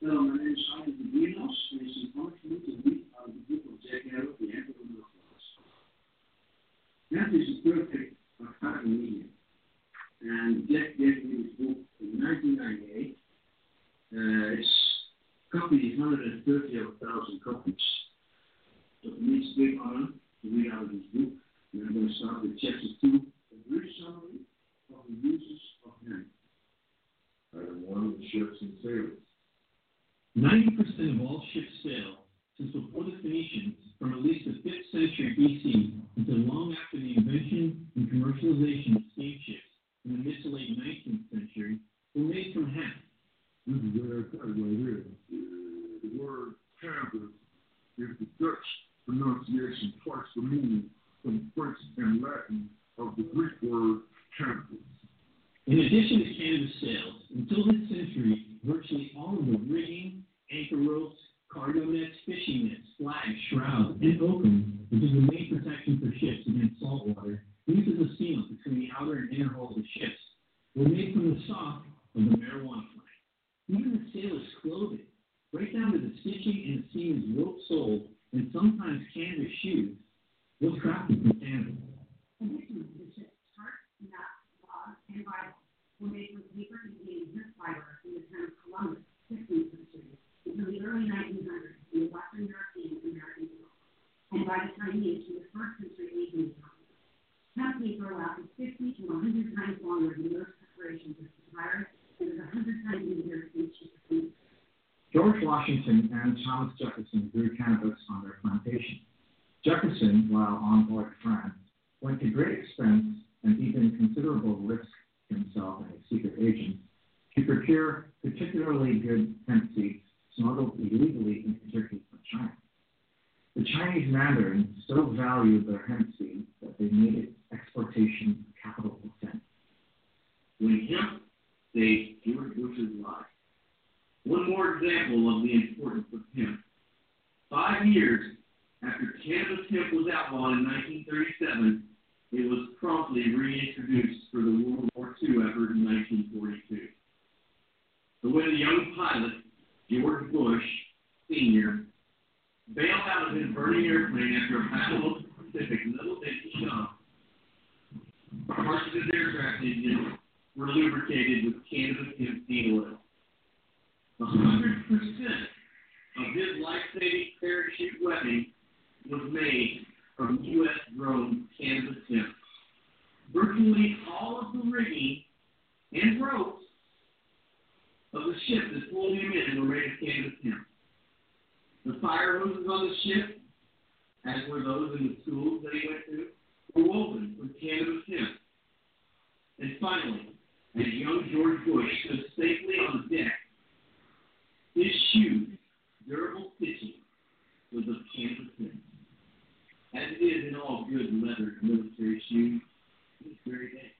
Hello, my name is Simon Uranus, and it's an honor for me to meet the people of Jack Herer, the Emperor Wears No Clothes. That is the perfect of hot media. And Jack gave me this book in 1998. It's copied 130,000 copies. So for me, it's a big honor to read out this book. And I'm going to start with chapter 2, a brief summary of the uses of hemp. Item 1, the ships and sailors. 90% of all ships sailed since before the Phoenicians, from at least the 5th century D.C. until long after the invention and commercialization of steamships in the mid to late 19th century, were made from hemp. This is where I right here. The word cannabis is the Dutch pronunciation twice removed from French and Latin of the Greek word cannabis. In addition to cannabis sales, until this century, virtually all of the rigging, anchor ropes, cargo nets, fishing nets, flags, shrouds, and oakum, which is the main protection for ships against salt water, used as a sealant between the outer and inner hull of the ships, were made from the stalk of the marijuana plant. Even the sailors' clothing, right down to the stitching and the seams rope sole, and sometimes canvas shoes, was crafted from cannabis. Initially, the ship's tarps, nuts, logs, and vinyl were made from paper containing hemp fiber from the town of Columbus, 15th century, until the early 1900s in the Western European and American world, and by the Chinese in the 1st century AD. Hemp paper lasted 50 to 100 times longer than most preparations of papyrus, and is 100 times easier and cheaper. George Washington and Thomas Jefferson grew cannabis on their plantation. Jefferson, while en voyage to France, went to great expense and even considerable risk himself and his secret agents to procure particularly good hemp seeds smuggled illegally into Turkey from China. The Chinese mandarins so valued their hemp seeds that they made its exportation capital cent. With hemp, they reduced life. One more example of the importance of hemp. 5 years after cannabis hemp was outlawed in 1937, it was promptly reintroduced for the World War II effort in 1942. So when the young pilot, George Bush Sr., bailed out of his burning airplane after a battle Pacific, little dinky chump. Parts of his aircraft engine were lubricated with cannabis and seed oil. 100% of his life-saving parachute weapon was made from U.S.-grown cannabis hemp. Virtually all of the rigging and ropes of the ship that pulled him in were made of cannabis hemp. The fire hoses on the ship, as were those in the schools that he went to, were woven from cannabis hemp. And finally, as young George Bush stood safely on the deck, his shoes, durable stitching, was of cannabis hemp. As it is in all good leather military shoes, this very day.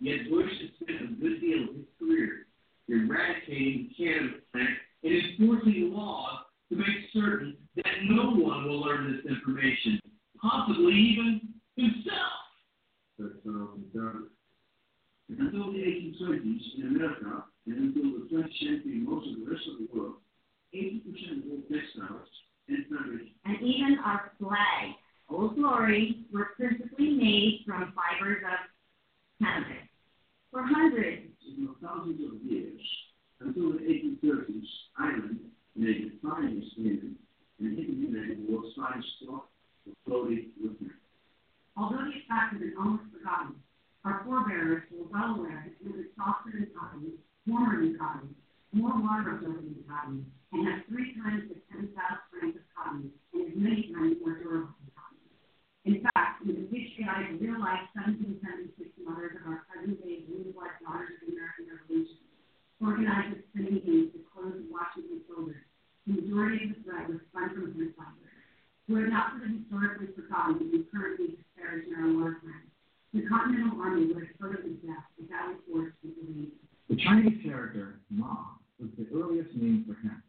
Yet Bush has spent a good deal of his career eradicating cannabis plants and enforcing laws to make certain that no one will learn this information, possibly even himself. That sounds absurd. Until the 1820s in America, and until the 20th century in most of the rest of the world, 80% of all textiles and fabrics, and even our flag, Old Glory, were principally made from fibers of cannabis. For hundreds, thousands of years, until the 1830s, Ireland made the finest linen, and Italy made the world's finest cloth for clothing with men. Although these facts have been almost forgotten, our forebears were well aware that it was softer than cotton, warmer than cotton, more water-absorbing than cotton, and has 3 times the 10,000 strength of cotton, and is many times more durable than cotton. In fact, in the patriotic real-life 1776 mothers of our present-day blue-blood daughters of the American Revolution, organized with spinning games to clothe Washington's shoulders, the majority of the thread was spun from hemp fiber. Were it not for the historically forgotten and currently disparaged in our wartime, the Continental Army would have furthered the death without a force to believe. The Chinese character Ma was the earliest name for hemp.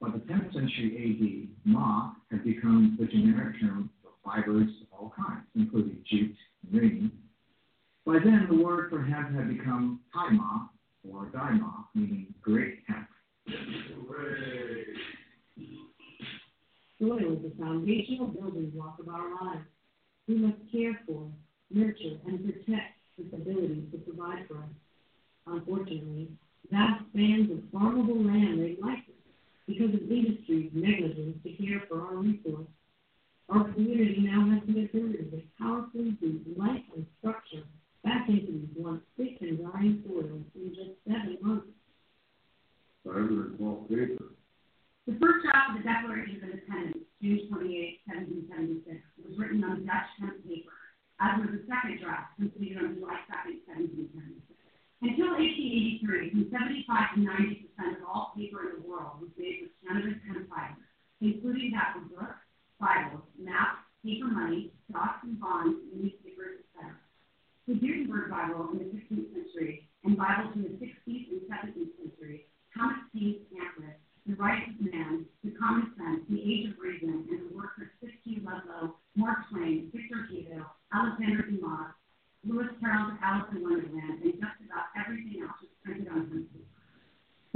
By the 10th century AD, Ma had become the generic term for fibers of all kinds, including jute and rain. By then, the word for hemp had become Thai Ma, or Daima, meaning great hemp. Soil is the foundational building block of our lives. We must care for, nurture, and protect this ability to provide for us. Unfortunately, vast spans of farmable land laid lifeless because of industry's negligence to care for our resource. Our community now has the ability to powerfully do life and structure back into these once thick and drying soils in just 7 months. Fiber and pulp paper. The first draft of the Declaration of Independence, June 28, 1776, was written on Dutch hemp paper, as was the second draft, completed on July 2, 1776. Until 1883, from 75 to 90% of all paper in the world was made with cannabis hemp fiber, including that of books, Bibles, maps, paper money, stocks and bonds, newspapers, etc. The Gutenberg Bible in the 16th century and Bibles in the 16th and 17th century, Thomas Paine's pamphlet, The Rights of Man, The Common Sense, The Age of Reason, and the works of Fichte, Ludlow, Mark Twain, Victor Hugo, Alexander Dumas, Lewis Carroll's Alice in Wonderland, and just about everything else was printed on him.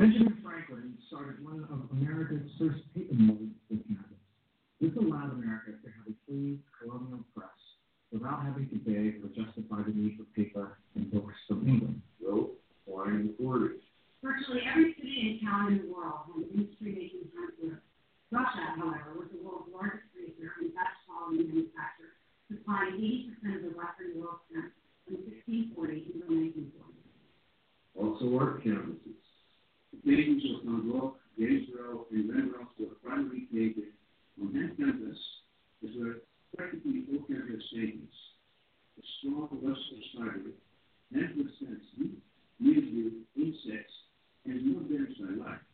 Benjamin Franklin started one of America's first paper mills in Canada. This allowed America to have a free colonial press without having to beg or justify the need for paper and books from England. Rope, wine, and cordage. Virtually every city and town in the world had an industry making hemp work. Russia, however, was the world's largest producer and best quality manufacturer, supplying 80% of the Western world's hemp from 1640 until 1940. Also art canvases. The paintings of Van Gogh, Gainsborough, and Rembrandt were primarily painted on hemp canvas, as well as practically all canvas paintings. The strong lustrous fiber, hemp withstands heat, mildew, insects, and is not damaged by light.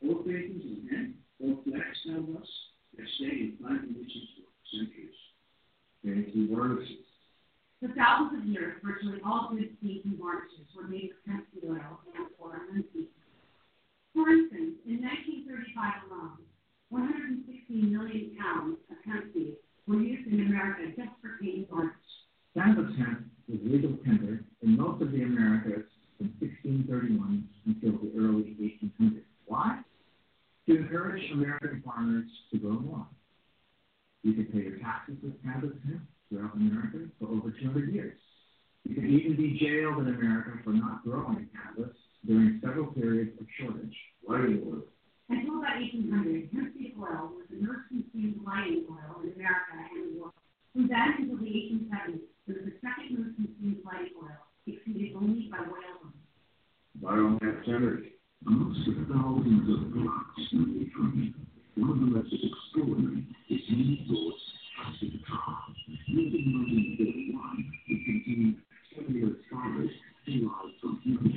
All paintings on hemp, all textile was, have stayed in fine conditions for centuries. Fancy varnishes. For thousands of years, virtually all good seeds and varnishes were made with hemp seed oil and or linseed. For instance, in 1935 alone, 160 million pounds of hemp seed were used in America just for painting varnish. Cannabis hemp was legal tender in most of the Americas from 1631 until the early 1800s. Why? To encourage American farmers to grow more. You can pay your taxes with cannabis hemp throughout America for over 200 years. You can even be jailed in America for not growing cannabis during several periods of shortage. Lighting oil. Until about 1800, hemp seed oil was the most consumed lighting oil in America and the world. From that until the 1870s, it was the second most consumed lighting oil, exceeded only by whalebone. Biomass energy. Amongst the thousands of blocks made from hemp, one of the most extraordinary is hemp source, Chicken Chong. Even in 1931, it contained 70 scholars derived from hemp,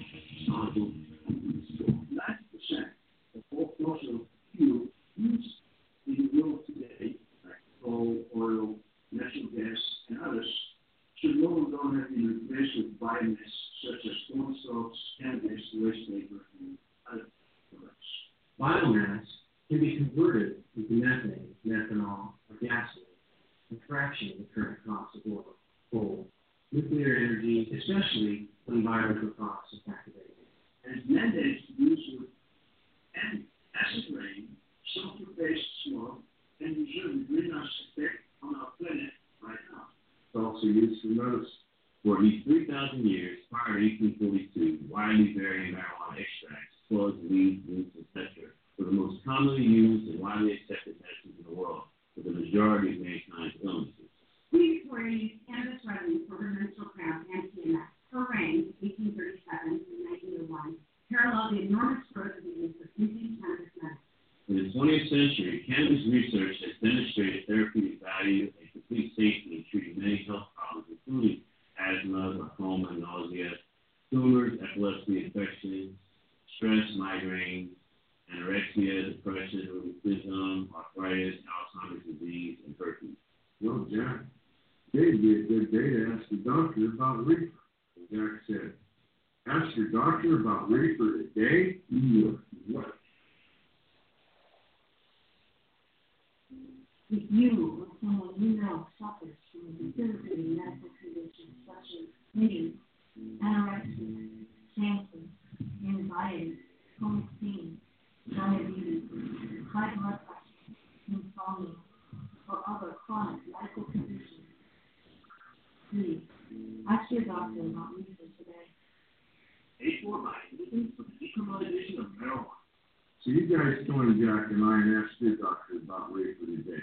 sorghum, and wheat. 90% of all fossil fuel used in the world today, like coal, oil, natural gas, and others, should no longer have been replaced with biomass such as corn stalks, cannabis, waste paper, and other products. Biomass can be converted into methane, methanol, or gasoline, a fraction of the current cost of oil, coal, nuclear energy, especially when environmental costs are calculated. And it's mandated to use with acid rain, sulfur-based smoke, and reserve the greenhouse effect on our planet right now. It's also used for notice. For at least 3,000 years prior to 1842, widely varying marijuana extracts, plugs, leaves, roots, etc., were the most commonly used and widely accepted medicines in the world for the majority of mankind's illnesses. Pre-Victorian used cannabis resin for her menstrual cramps and PMS. Her reign, 1837 to 1901, paralleled the enormous growth of the use of infused cannabis medicine. In the 20th century, cannabis research has demonstrated therapeutic value and complete safety in treating many health problems, including asthma, glaucoma, nausea, tumors, epilepsy, infections, stress, migraine, anorexia, depression, rheumatism, arthritis, Alzheimer's disease, and herpes. Well, Jack, it'd be a good day to ask the doctor about reefer. And Jack said, ask your doctor about reefer today? You are what? If you or someone you know suffers from a debilitating medical condition such as pain, anorexia, cancer, anxiety, chronic pain, diabetes, high blood pressure, insomnia, or other chronic medical conditions, please ask your doctor about research today. 849 for the decriminalization of marijuana. So you guys, Tony, Jack, and I, and asked your doctor about reefer for today.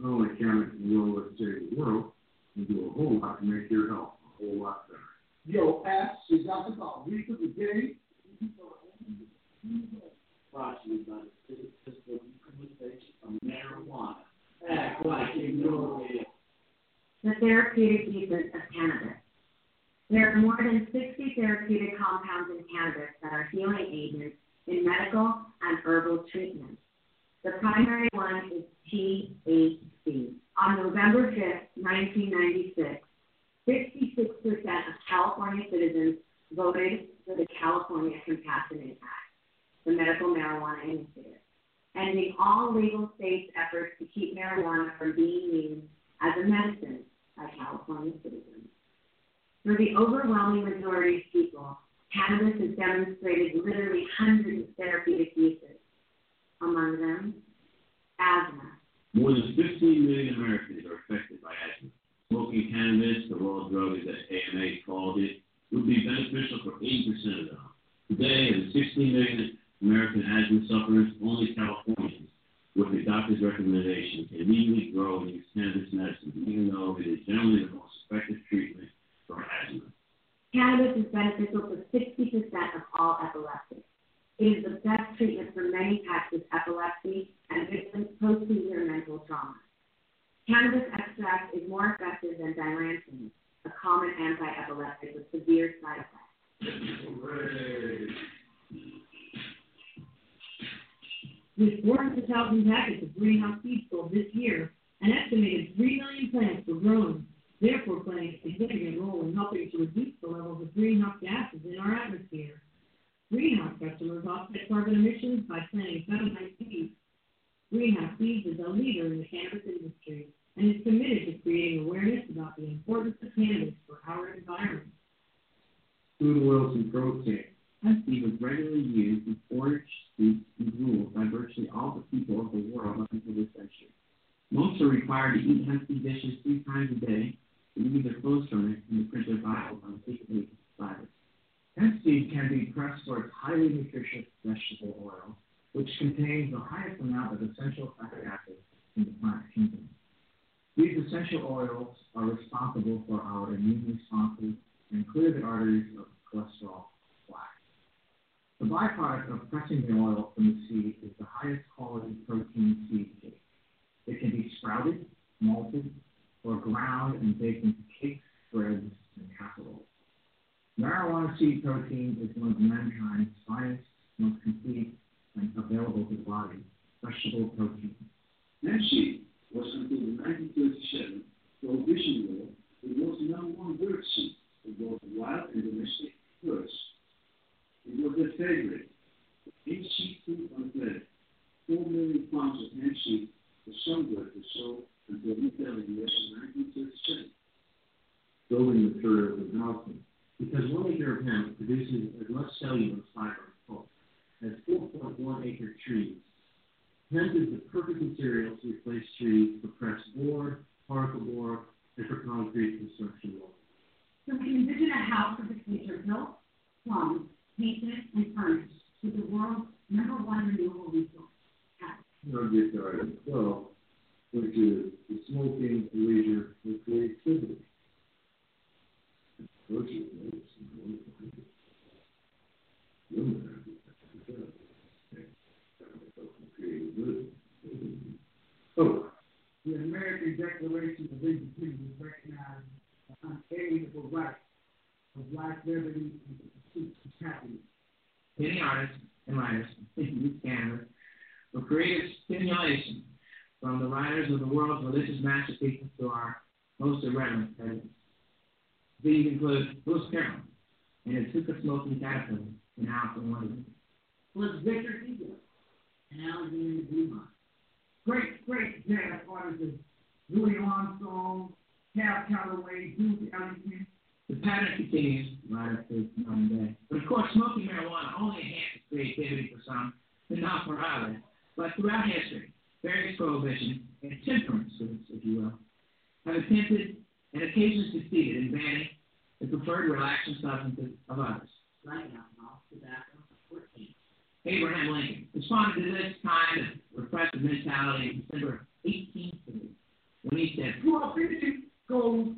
Not only can it enroll us save the world, and do a whole lot to make your health a whole lot better. Yo, ask your doctor about reefer for today. Approximately by the state system of decriminalization of marijuana. Act like you know it. The therapeutic uses of cannabis. There are more than 60 therapeutic compounds in cannabis that are healing agents in medical and herbal treatments. The primary one is THC. On November 5th, 1996, 66% of California citizens voted for the California Compassionate Act, the Medical Marijuana Initiative, ending all legal states' efforts to keep marijuana from being used as a medicine by California citizens. For the overwhelming majority of people, cannabis has demonstrated literally hundreds of therapeutic uses. Among them, asthma. More than 15 million Americans are affected by asthma. Smoking cannabis, the raw drug as the AMA called it, would be beneficial for 80% of them. Today, in 16 million American asthma sufferers, only Californians, with the doctor's recommendation, can legally grow and use cannabis medicine, even though it is generally the most effective treatment for asthma. Cannabis is beneficial for 60% of all epileptics. It is the best treatment for many types of epilepsy and victims post-seizure mental trauma. Cannabis extract is more effective than Dilantin, a common anti-epileptic with severe side effects. Hooray. With 400,000 packets of greenhouse seeds sold this year, an estimated 3 million plants were grown, therefore playing a significant role in helping to reduce the levels of greenhouse gases in our atmosphere. Greenhouse customers offset carbon emissions by planting 700 seeds. Greenhouse seeds is a leader in the cannabis industry and is committed to creating awareness about the importance of cannabis for our environment. Food oils and protein. Hempseed was regularly used in forage, soups, and gruel by virtually all the people of the world up until this century. Most are required to eat hefty dishes 3 times a day and use their clothes dryer and to print their Bible on a secret basis virus. Hemp seed can be pressed for its highly nutritious vegetable oil, which contains the highest amount of essential fatty acids in the plant kingdom. These essential oils are responsible for our immune responses and clear the arteries of cholesterol plaque. The byproduct of pressing the oil from the seed is the highest quality protein seed cake. It can be sprouted, malted, or ground and baked into cakes, breads, and casseroles. Marijuana seed protein is one of mankind's finest, most complete, and available to the body vegetable protein. Hemp seed was until the 1937 Prohibition Law the world's #1 bird seed for both wild and domestic birds. It was their favorite. Hemp seed food on the planet. 4 million pounds of hemp seed for sunbird was sold until retail in the U.S. in 1937. Building material is melting because 1 acre of hemp produces as much cellulose fiber as pulp as 4.1-acre trees. Hemp is the perfect material to replace trees for press board, particle board, and for concrete construction walls. So we envision a house of the future built, plumbed, painted, and furnished with the world's #1 renewable resource, hemp. Subject item 12, which is the smoking leisure with creativity. Oh. The American Declaration of Independence recognizes the unalienable rights of life, liberty, and the pursuit of happiness. Any artist and writers in Canada for creative stimulation from the writers of the world's religious masterpieces to our most irreverent presidents. These include Bruce Perlowin and his hookah smoking caterpillar in Alice in Wonderland. Plus Richard Eastman and Alexander Dumas. Great jazz artists of Louis Armstrong, Cal Calloway, Duke Ellington. The pattern continues right up to modern day. But of course, smoking marijuana only enhances creativity for some, and not for others. But throughout history, various prohibitions and temperance groups, if you will, have attempted and occasionally succeeded in banning the preferred relaxing substances of others. Like alcohol, tobacco, or tea. Abraham Lincoln responded to this kind of repressive mentality in December 1830 when he said, "Prohibition goes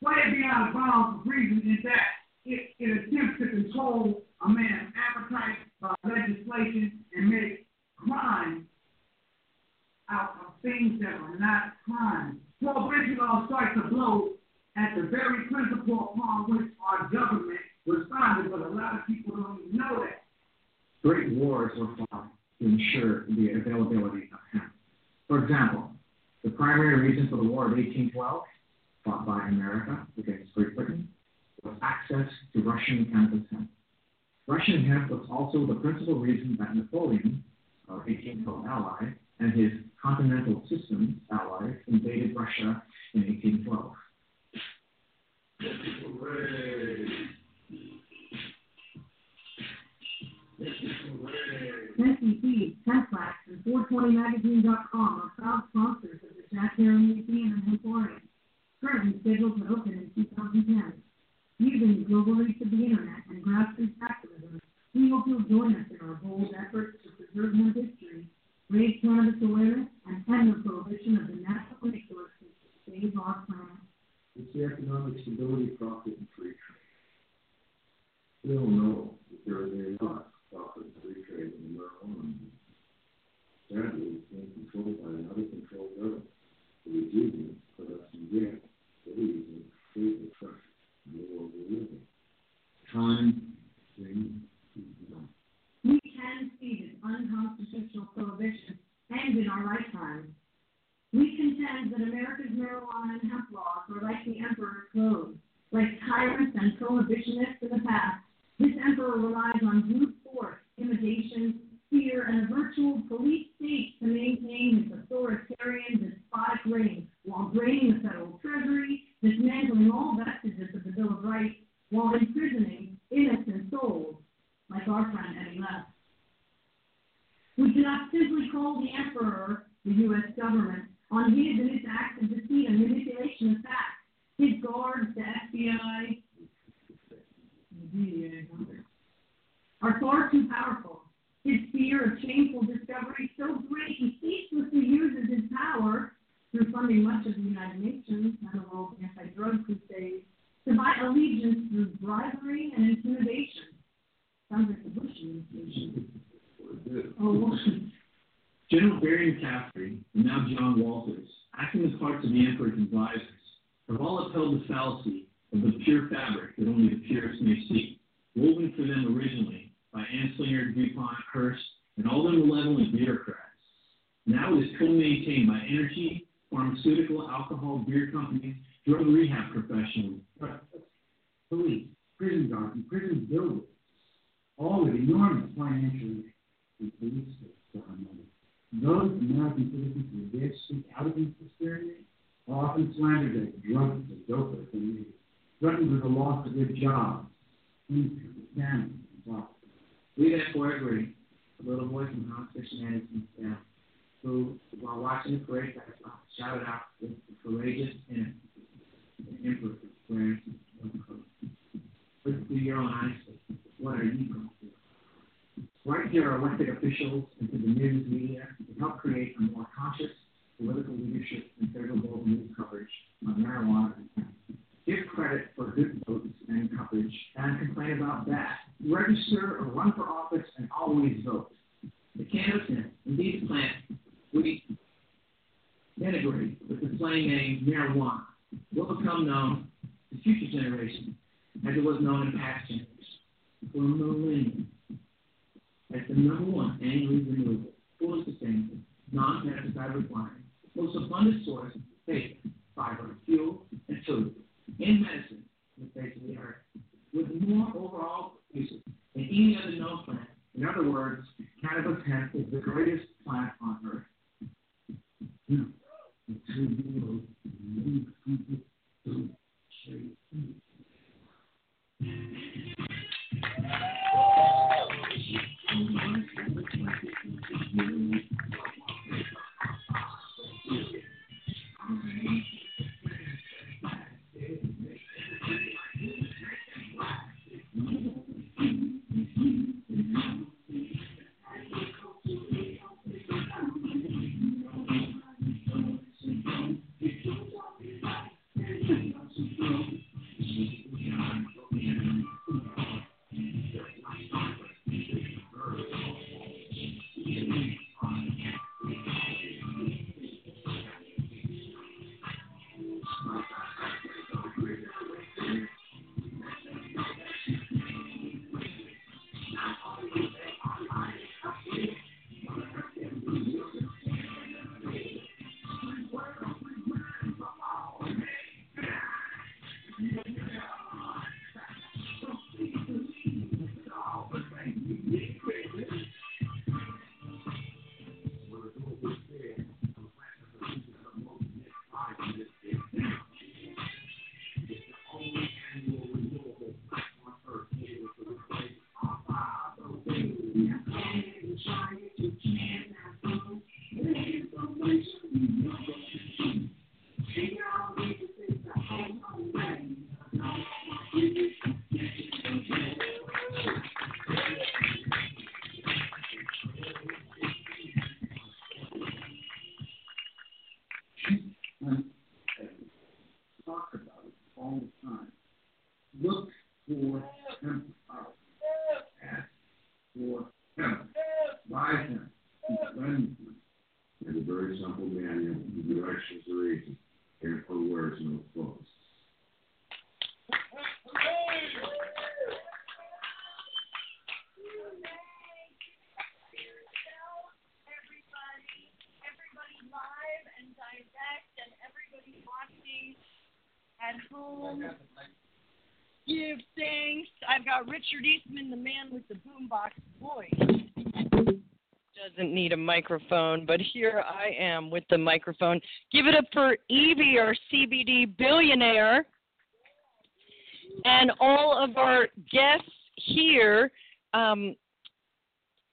way beyond bounds of reason in that it attempts to control a man's appetite by legislation and make crime out of things that are not crime. Prohibition law strikes a blow at the very principle upon which our government was founded, but a lot of people don't even know that." Great wars were fought to ensure the availability of hemp. For example, the primary reason for the War of 1812, fought by America against Great Britain, was access to Russian cannabis hemp. Russian hemp was also the principal reason that Napoleon, our 1812 ally, and his continental systems allies invaded Russia in 1812. Hooray! NCC, Hempflax, and 420magazine.com are proud sponsors of the Jack Herer Museum in Hemporium, currently scheduled to open in 2010. Using the global reach of the internet and grassroots activism, we hope you'll join us in our bold efforts to preserve hemp history, raise cannabis awareness, and end the prohibition of the natural resources to save our planet. It's the economic stability, profit, and free trade. We all know that there are very lots of profit and free trade in the marijuana industry. Sadly, it's being controlled by another controlled government that is using it to put us in jail. They're using it to create the trust in the world we're living. Time thing is done. We can see this unconstitutional prohibition end in our lifetime. We contend that America's marijuana and hemp laws are like the emperor's clothes, like tyrants and prohibitionists of the past. This emperor relies on brute force, intimidation, fear, and a virtual police state to maintain his authoritarian, despotic reign, while draining the federal treasury, dismantling all vestiges of the Bill of Rights, while imprisoning innocent souls, like our friend Eddie Left. We cannot simply call the emperor, the U.S. government, on his and its supporting much of the United Nations and the world's anti-drug crusade to buy allegiance through bribery and intimidation. Sounds like the Bush administration. General Barry McCaffrey, and now John Walters, acting as parts of the Emperor's advisors, have all upheld the fallacy of the pure fabric that only the purists may see, woven for them originally by Anslinger, DuPont, Hearst, and all their malevolent bureaucrats. Now it is co-maintained by energy, pharmaceutical, alcohol, beer companies, drug rehab professionals, police, prison guards, and prison builders, all with enormous financial relief for our money. Those American citizens who dare speak out against this tyranny are often slandered as drunkards or dopers and leaders, threatened with the loss of their jobs, income, family, and property. We therefore agree, a little boy from Hospital Anderson's staff, who, while watching the parade, shouted out with the courageous and the Emperor's wearing no clothes. Look through your own eyes, what are you going to do? Right here are elected officials and to the news media to help create a more conscious political leadership and favorable news coverage on marijuana and hemp. Give credit for good votes and coverage, and complain about that. Register or run for office and always vote. The canvassers and these plants we denigrate with the plain name marijuana will become known to future generations as it was known in past generations for millennia. As the number one annually renewable, fully sustainable, non-pesticide requirement, most abundant source of safe fiber, fuel, and food, in medicine, in the face of the earth, with more overall usage than any other known plant. In other words, cannabis hemp is the greatest plant on earth. Give thanks. I've got Richard Eastman, the man with the boombox voice. Doesn't need a microphone, but here I am with the microphone. Give it up for Evie, our CBD billionaire, and all of our guests here.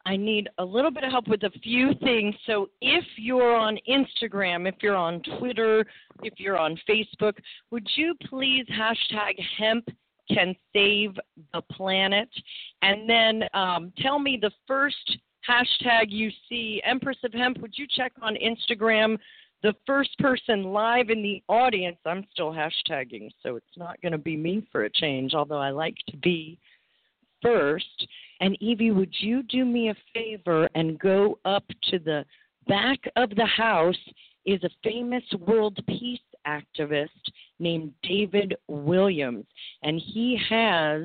I need a little bit of help with a few things. So if you're on Instagram, if you're on Twitter, if you're on Facebook, would you please hashtag Hemp Can Save the Planet? And then tell me the first hashtag you see. Empress of Hemp, would you check on Instagram The first person live in the audience, I'm still hashtagging, so it's not going to be me for a change, although I like to be first. And Evie, would you do me a favor and go up to the back of the house? Is a famous world peace activist named David Williams, and he has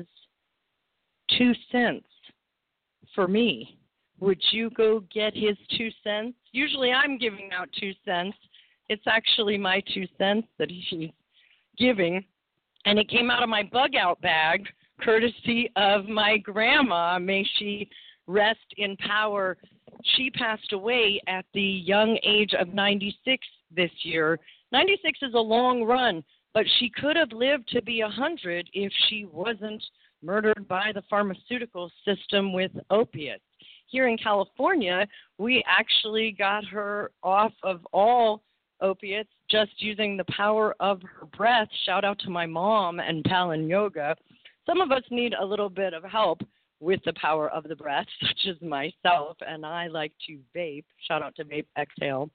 2 cents for me. Would you go get his 2 cents? Usually I'm giving out 2 cents. It's actually my 2 cents that he's giving, and it came out of my bug out bag, courtesy of my grandma. May she rest in power. She passed away at the young age of 96 this year. 96 is a long run, but she could have lived to be 100 if she wasn't murdered by the pharmaceutical system with opiates. Here in California, we actually got her off of all opiates just using the power of her breath. Shout out to my mom and Palin Yoga. Some of us need a little bit of help with the power of the breath, such as myself, and I like to vape. Shout out to Vape Exhale,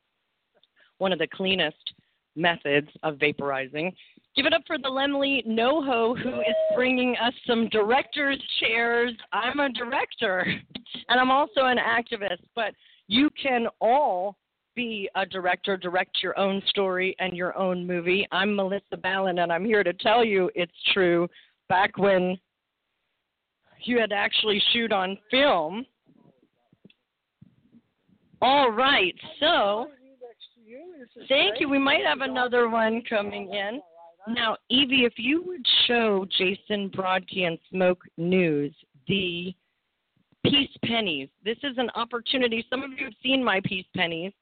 one of the cleanest methods of vaporizing. Give it up for the Laemmle NoHo, who is bringing us some director's chairs. I'm a director, and I'm also an activist, but you can all be a director, direct your own story and your own movie. I'm Melissa Ballin, and I'm here to tell you it's true. Back when you had to actually shoot on film. All right, so thank you. We might have another one coming in. Now, Evie, if you would show Jason Brodsky and Smoke News the Peace Pennies. This is an opportunity. Some of you have seen my Peace Pennies.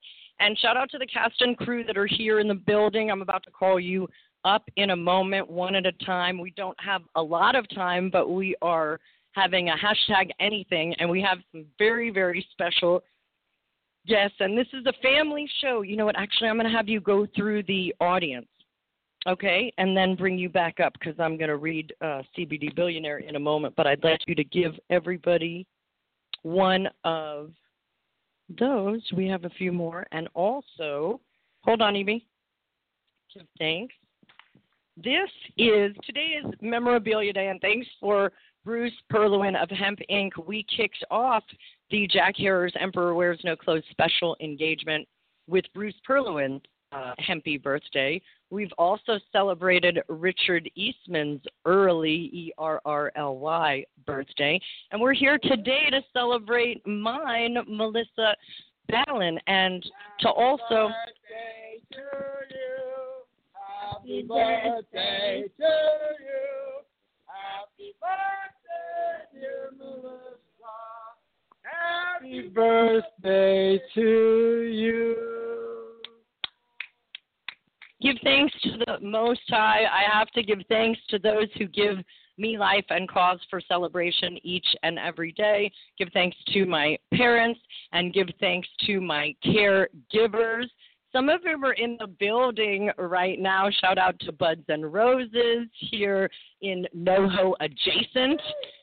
And shout out to the cast and crew that are here in the building. I'm about to call you up in a moment, one at a time. We don't have a lot of time, but we are having a hashtag anything, and we have some very, very special guests. And this is a family show. You know what? Actually, I'm going to have you go through the audience, okay, and then bring you back up because I'm going to read CBD Billionaire in a moment, but I'd like you to give everybody one of those. We have a few more. And also, hold on, Evie. Give thanks. Today is Memorabilia Day, and thanks for Bruce Perlowin of Hemp, Inc. We kicked off the Jack Herer's Emperor Wears No Clothes special engagement with Bruce Perlowin's Hempy birthday. We've also celebrated Richard Eastman's early, E-R-R-L-Y, birthday. And we're here today to celebrate mine, Melissa Ballin, and to also... Happy birthday to you. Happy birthday, dear Melissa. Happy birthday to you. Give thanks to the Most High. I have to give thanks to those who give me life and cause for celebration each and every day. Give thanks to my parents and give thanks to my caregivers. Some of them are in the building right now. Shout out to Buds and Roses here in NoHo adjacent,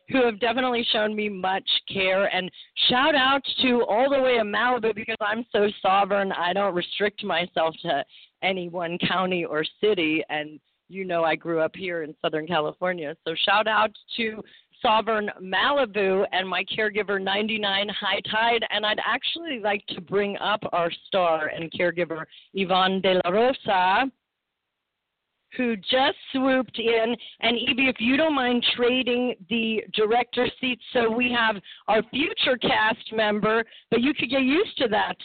who have definitely shown me much care. And shout out to all the way in Malibu, because I'm so sovereign, I don't restrict myself to any one county or city. And you know I grew up here in Southern California. So shout out to Sovereign Malibu and my caregiver 99 High Tide, and I'd actually like to bring up our star and caregiver Yvonne De La Rosa, who just swooped in. And Evie, if you don't mind trading the director seat, so we have our future cast member, but you could get used to that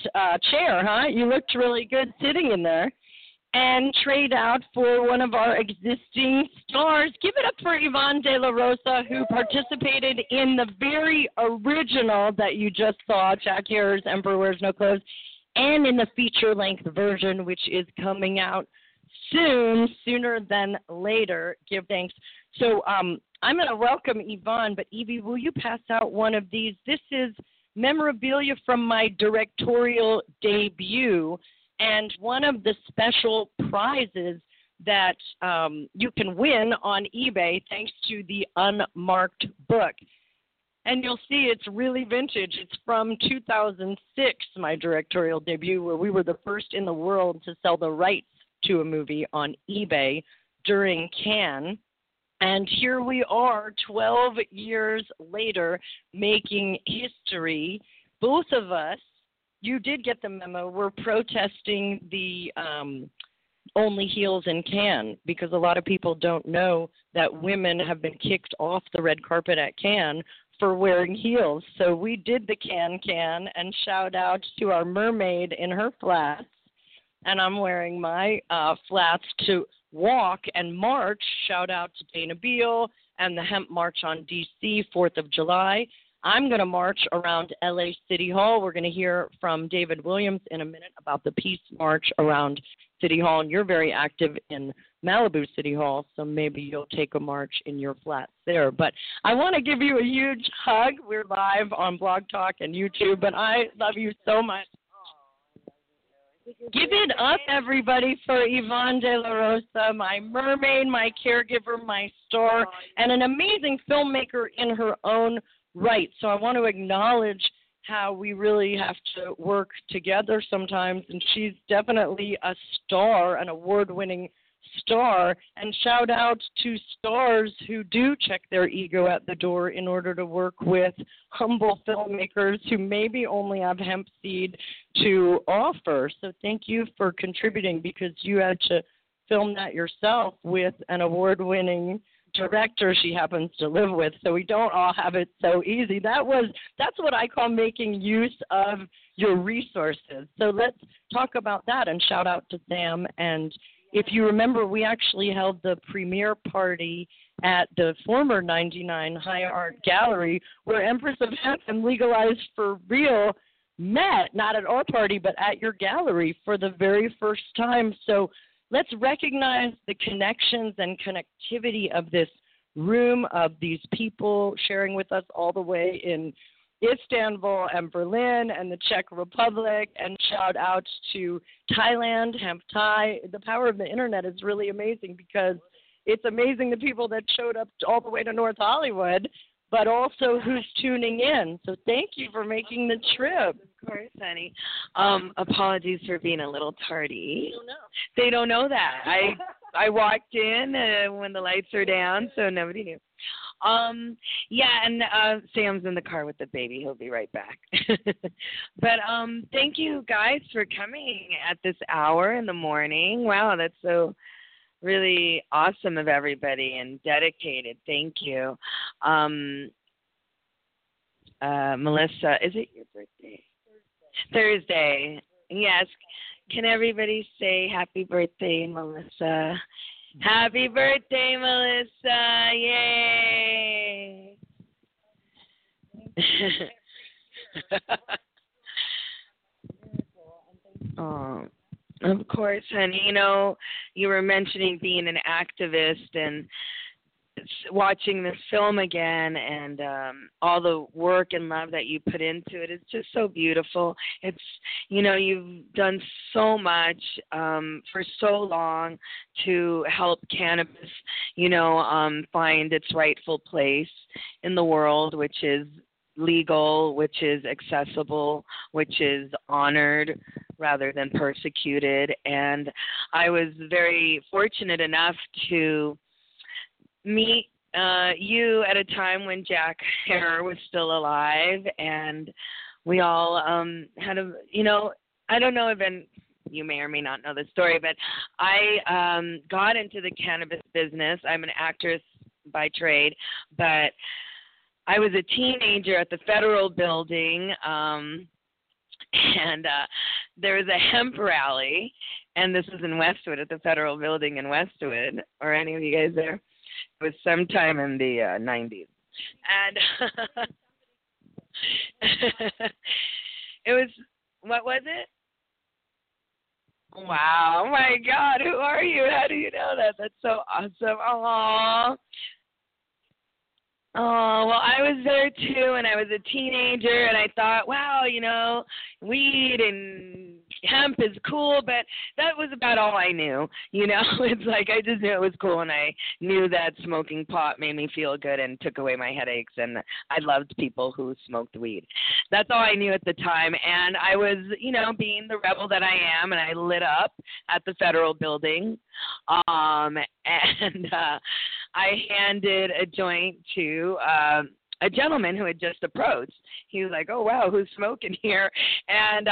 chair, huh? You looked really good sitting in there. And trade out for one of our existing stars. Give it up for Yvonne De La Rosa, who participated in the very original that you just saw, Jack Herer's Emperor Wears No Clothes, and in the feature-length version, which is coming out soon, sooner than later. Give thanks. So I'm going to welcome Yvonne, but Evie, will you pass out one of these? This is memorabilia from my directorial debut. And one of the special prizes that you can win on eBay, thanks to the unmarked book. And you'll see it's really vintage. It's from 2006, my directorial debut, where we were the first in the world to sell the rights to a movie on eBay during Cannes. And here we are 12 years later making history. Both of us, you did get the memo, we're protesting the Only Heels in Cannes, because a lot of people don't know that women have been kicked off the red carpet at Cannes for wearing heels. So we did the can and shout out to our mermaid in her flats. And I'm wearing my flats to walk and march. Shout out to Dana Beal and the Hemp March on D.C., 4th of July. I'm going to march around L.A. City Hall. We're going to hear from David Williams in a minute about the peace march around City Hall. And you're very active in Malibu City Hall, so maybe you'll take a march in your flats there. But I want to give you a huge hug. We're live on Blog Talk and YouTube, but I love you so much. Give it up, everybody, for Yvonne De La Rosa, my mermaid, my caregiver, my star, and an amazing filmmaker in her own right. So I want to acknowledge how we really have to work together sometimes, and she's definitely a star, an award-winning star, and shout out to stars who do check their ego at the door in order to work with humble filmmakers who maybe only have hemp seed to offer. So thank you for contributing, because you had to film that yourself with an award-winning director she happens to live with, so we don't all have it so easy. That's what I call making use of your resources. So let's talk about that, and shout out to Sam. And if you remember, we actually held the premiere party at the former 99 High Art Gallery, where Empress of Hemp and Legalized for Real met, not at our party, but at your gallery for the very first time. So let's recognize the connections and connectivity of this room, of these people sharing with us all the way in Istanbul and Berlin and the Czech Republic, and shout out to Thailand, Hemp Thai. The power of the internet is really amazing, because it's amazing the people that showed up all the way to North Hollywood, but also who's tuning in. So thank you for making the trip. Of course, honey. Apologies for being a little tardy. They don't know that. I walked in when the lights are down, so nobody knew. Sam's in the car with the baby. He'll be right back. But thank you guys for coming at this hour in the morning. Wow, that's so really awesome of everybody, and dedicated. Thank you. Melissa, is it your birthday? Thursday. Yes. Can everybody say happy birthday, Melissa? Happy birthday, Melissa. Yay. Oh, of course, honey. You know, you were mentioning being an activist and watching this film again, and all the work and love that you put into it. It's just so beautiful. It's, you know, you've done so much for so long to help cannabis, you know, find its rightful place in the world, which is legal, which is accessible, which is honored rather than persecuted. And I was very fortunate enough to meet you at a time when Jack Herer was still alive, and we all had a, you know, I don't know, even you may or may not know the story, but I got into the cannabis business. I'm an actress by trade, but I was a teenager at the Federal Building, and there was a hemp rally, and this was in Westwood, at the Federal Building in Westwood. Are any of you guys there? It was sometime in the 90s. And it was, what was it? Wow. Oh, my God. Who are you? How do you know that? That's so awesome. Aww. Oh, well, I was there, too, and I was a teenager, and I thought, wow, you know, weed and hemp is cool, but that was about all I knew. You know, it's like I just knew it was cool, and I knew that smoking pot made me feel good and took away my headaches, and I loved people who smoked weed. That's all I knew at the time, and I was, you know, being the rebel that I am, and I lit up at the Federal Building, and I handed a joint to a gentleman who had just approached. He was like, oh, wow, who's smoking here? And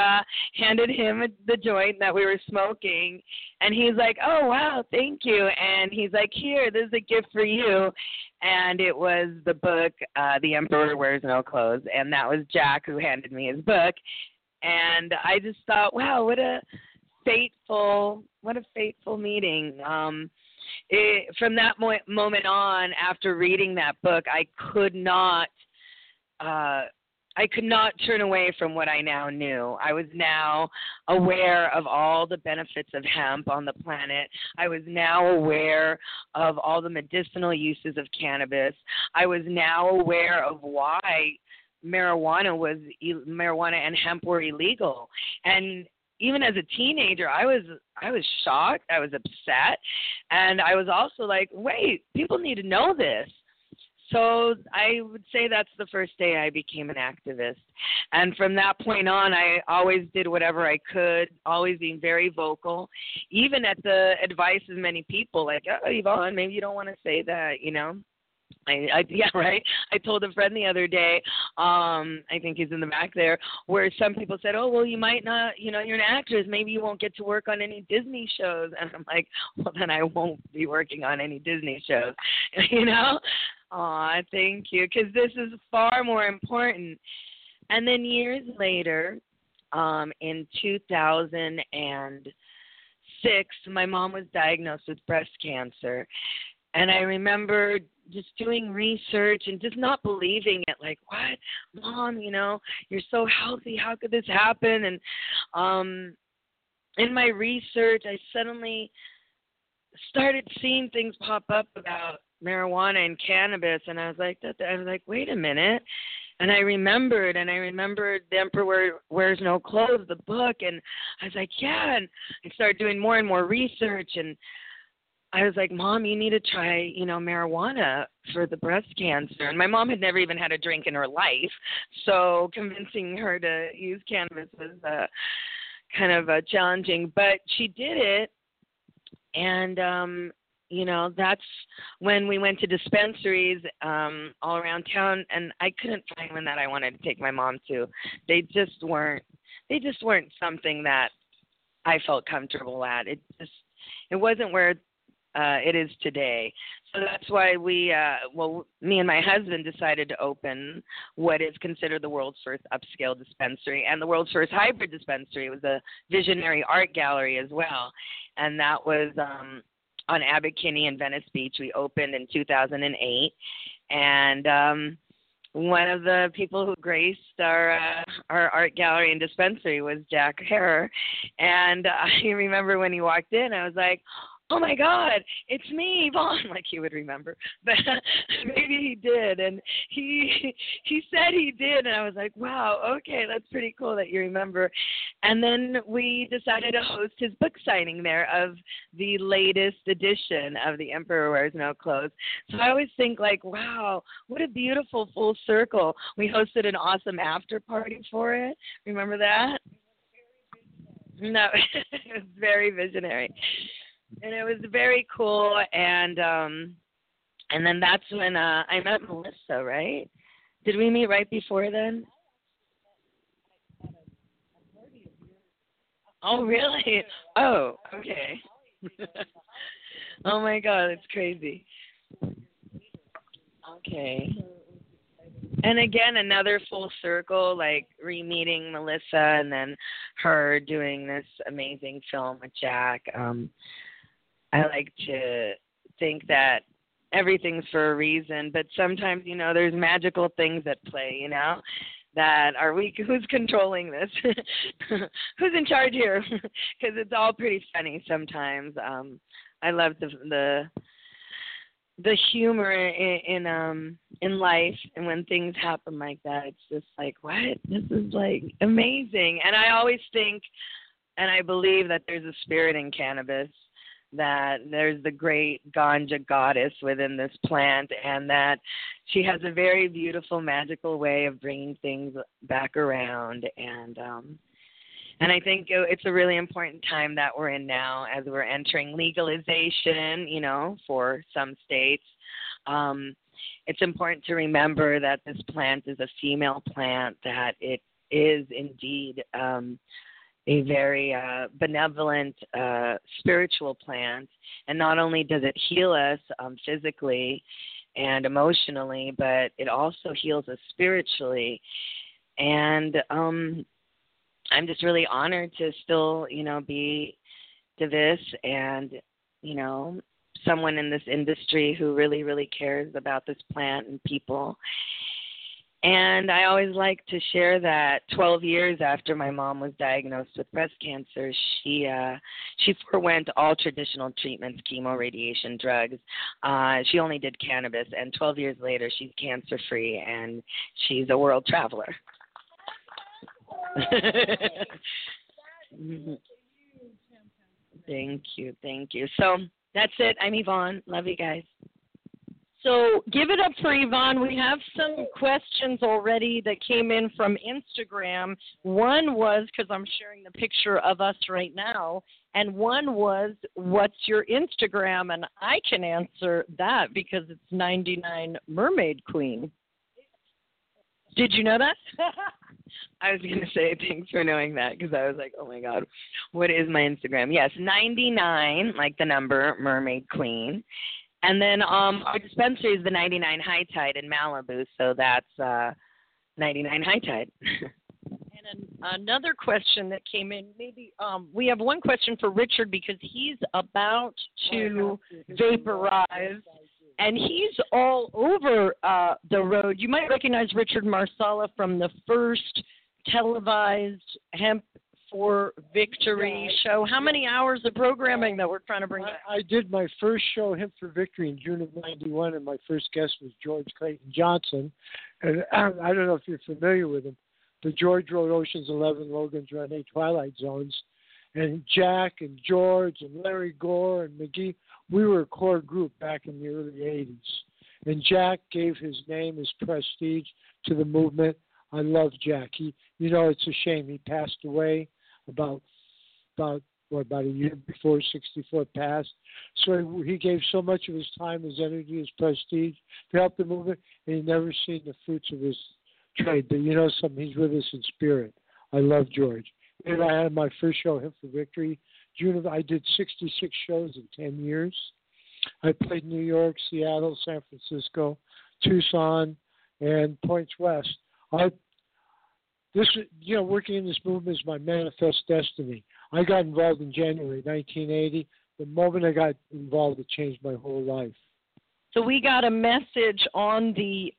handed him the joint that we were smoking. And he's like, oh, wow, thank you. And he's like, here, this is a gift for you. And it was the book, The Emperor Wears No Clothes. And that was Jack who handed me his book. And I just thought, wow, what a fateful meeting. From that moment on, after reading that book, I could not turn away from what I now knew. I was now aware of all the benefits of hemp on the planet. I was now aware of all the medicinal uses of cannabis. I was now aware of why marijuana and hemp were illegal. And even as a teenager, I was shocked, I was upset, and I was also like, wait, people need to know this. So I would say that's the first day I became an activist. And from that point on, I always did whatever I could, always being very vocal, even at the advice of many people, like, oh, Yvonne, maybe you don't want to say that, you know. Yeah, right. I told a friend the other day, I think he's in the back there, where some people said, oh, well, you might not, you know, you're an actress. Maybe you won't get to work on any Disney shows. And I'm like, well, then I won't be working on any Disney shows, you know? Aw, thank you, because this is far more important. And then years later, in 2006, my mom was diagnosed with breast cancer. And I remember just doing research and just not believing it, like, what? Mom, you know, you're so healthy. How could this happen? And in my research, I suddenly started seeing things pop up about marijuana and cannabis. And I was like, wait a minute. And I remembered The Emperor Wears No Clothes, the book. And I was like, yeah. And I started doing more and more research, and I was like, Mom, you need to try, you know, marijuana for the breast cancer. And my mom had never even had a drink in her life, so convincing her to use cannabis was kind of challenging. But she did it, and, you know, that's when we went to dispensaries all around town, and I couldn't find one that I wanted to take my mom to. They just weren't something that I felt comfortable at. It wasn't where it is today. So that's why me and my husband decided to open what is considered the world's first upscale dispensary and the world's first hybrid dispensary. It was a visionary art gallery as well. And that was on Abbot Kinney in Venice Beach. We opened in 2008. And one of the people who graced our art gallery and dispensary was Jack Herer. And I remember when he walked in, I was like, oh my God, it's me, Yvonne, like he would remember, but maybe he did, and he said he did, and I was like, wow, okay, that's pretty cool that you remember. And then we decided to host his book signing there of the latest edition of The Emperor Wears No Clothes. So I always think, like, wow, what a beautiful full circle. We hosted an awesome after party for it. Remember that? No, it was very visionary. And it was very cool, and then that's when I met Melissa, right? Did we meet right before then? Oh, really? Oh, okay. Oh, my God, it's crazy. Okay. And again, another full circle, like re-meeting Melissa and then her doing this amazing film with Jack. I like to think that everything's for a reason, but sometimes, you know, there's magical things at play, you know, that are we, who's controlling this? Who's in charge here? Because it's all pretty funny sometimes. I love the humor in life, and when things happen like that, it's just like, what? This is, like, amazing. And I always think And I believe that there's a spirit in cannabis, that there's the great ganja goddess within this plant, and that she has a very beautiful, magical way of bringing things back around. And I think it's a really important time that we're in now, as we're entering legalization, you know, for some states. It's important to remember that this plant is a female plant, that it is indeed a very benevolent spiritual plant. And not only does it heal us physically and emotionally, but it also heals us spiritually. And I'm just really honored to still, you know, be activist and, you know, someone in this industry who really, really cares about this plant and people. And I always like to share that 12 years after my mom was diagnosed with breast cancer, she forwent all traditional treatments, chemo, radiation, drugs. She only did cannabis, and 12 years later, she's cancer-free, and she's a world traveler. Thank you. So that's it. I'm Yvonne. Love you guys. So give it up for Yvonne. We have some questions already that came in from Instagram. One was, because I'm sharing the picture of us right now, and one was, what's your Instagram? And I can answer that because it's 99 Mermaid Queen. Did you know that? I was going to say thanks for knowing that, because I was like, oh, my God, what is my Instagram? Yes, 99, like the number, Mermaid Queen. And then our dispensary is the 99 High Tide in Malibu, so that's 99 High Tide. And another question that came in, maybe we have one question for Richard, because he's about to vaporize. And he's all over the road. You might recognize Richard Marcello from the first televised Hemp for Victory show. How many hours of programming that we're trying to bring? I did my first show, Hemp for Victory, in June of '91, and my first guest was George Clayton Johnson. And I don't know if you're familiar with him, but George wrote Ocean's 11, Logan's Run, 8 Twilight Zones. And Jack and George and Larry Gore and McGee, we were a core group back in the early 80s. And Jack gave his name, his prestige, to the movement. I love Jack. You know, it's a shame he passed away about a year before 64 passed. So he gave so much of his time, his energy, his prestige to help the movement, and he never seen the fruits of his trade. But you know something, he's with us in spirit. I love George. And I had my first show, Hemp for Victory. I did 66 shows in 10 years. I played New York, Seattle, San Francisco, Tucson, and Points West. Working in this movement is my manifest destiny. I got involved in January 1980. The moment I got involved, it changed my whole life. So we got a message on the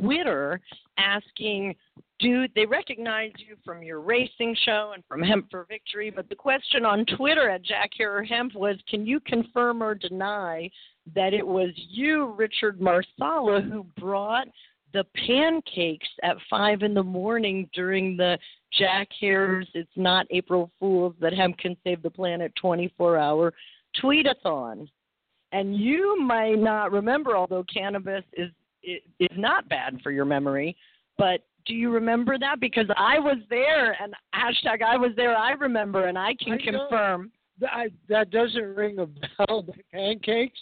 Twitter asking, dude, they recognize you from your racing show and from Hemp for Victory, but the question on Twitter at Jack Herer Hemp was, can you confirm or deny that it was you, Richard Marcello, who brought the pancakes at 5 a.m. during the Jack Herer's It's Not April Fool's That Hemp Can Save the Planet 24-hour tweet-a-thon? And you might not remember, although cannabis is not bad for your memory, but do you remember that? Because I was there, and hashtag I was there, I remember, and I can confirm. That doesn't ring a bell, the pancakes.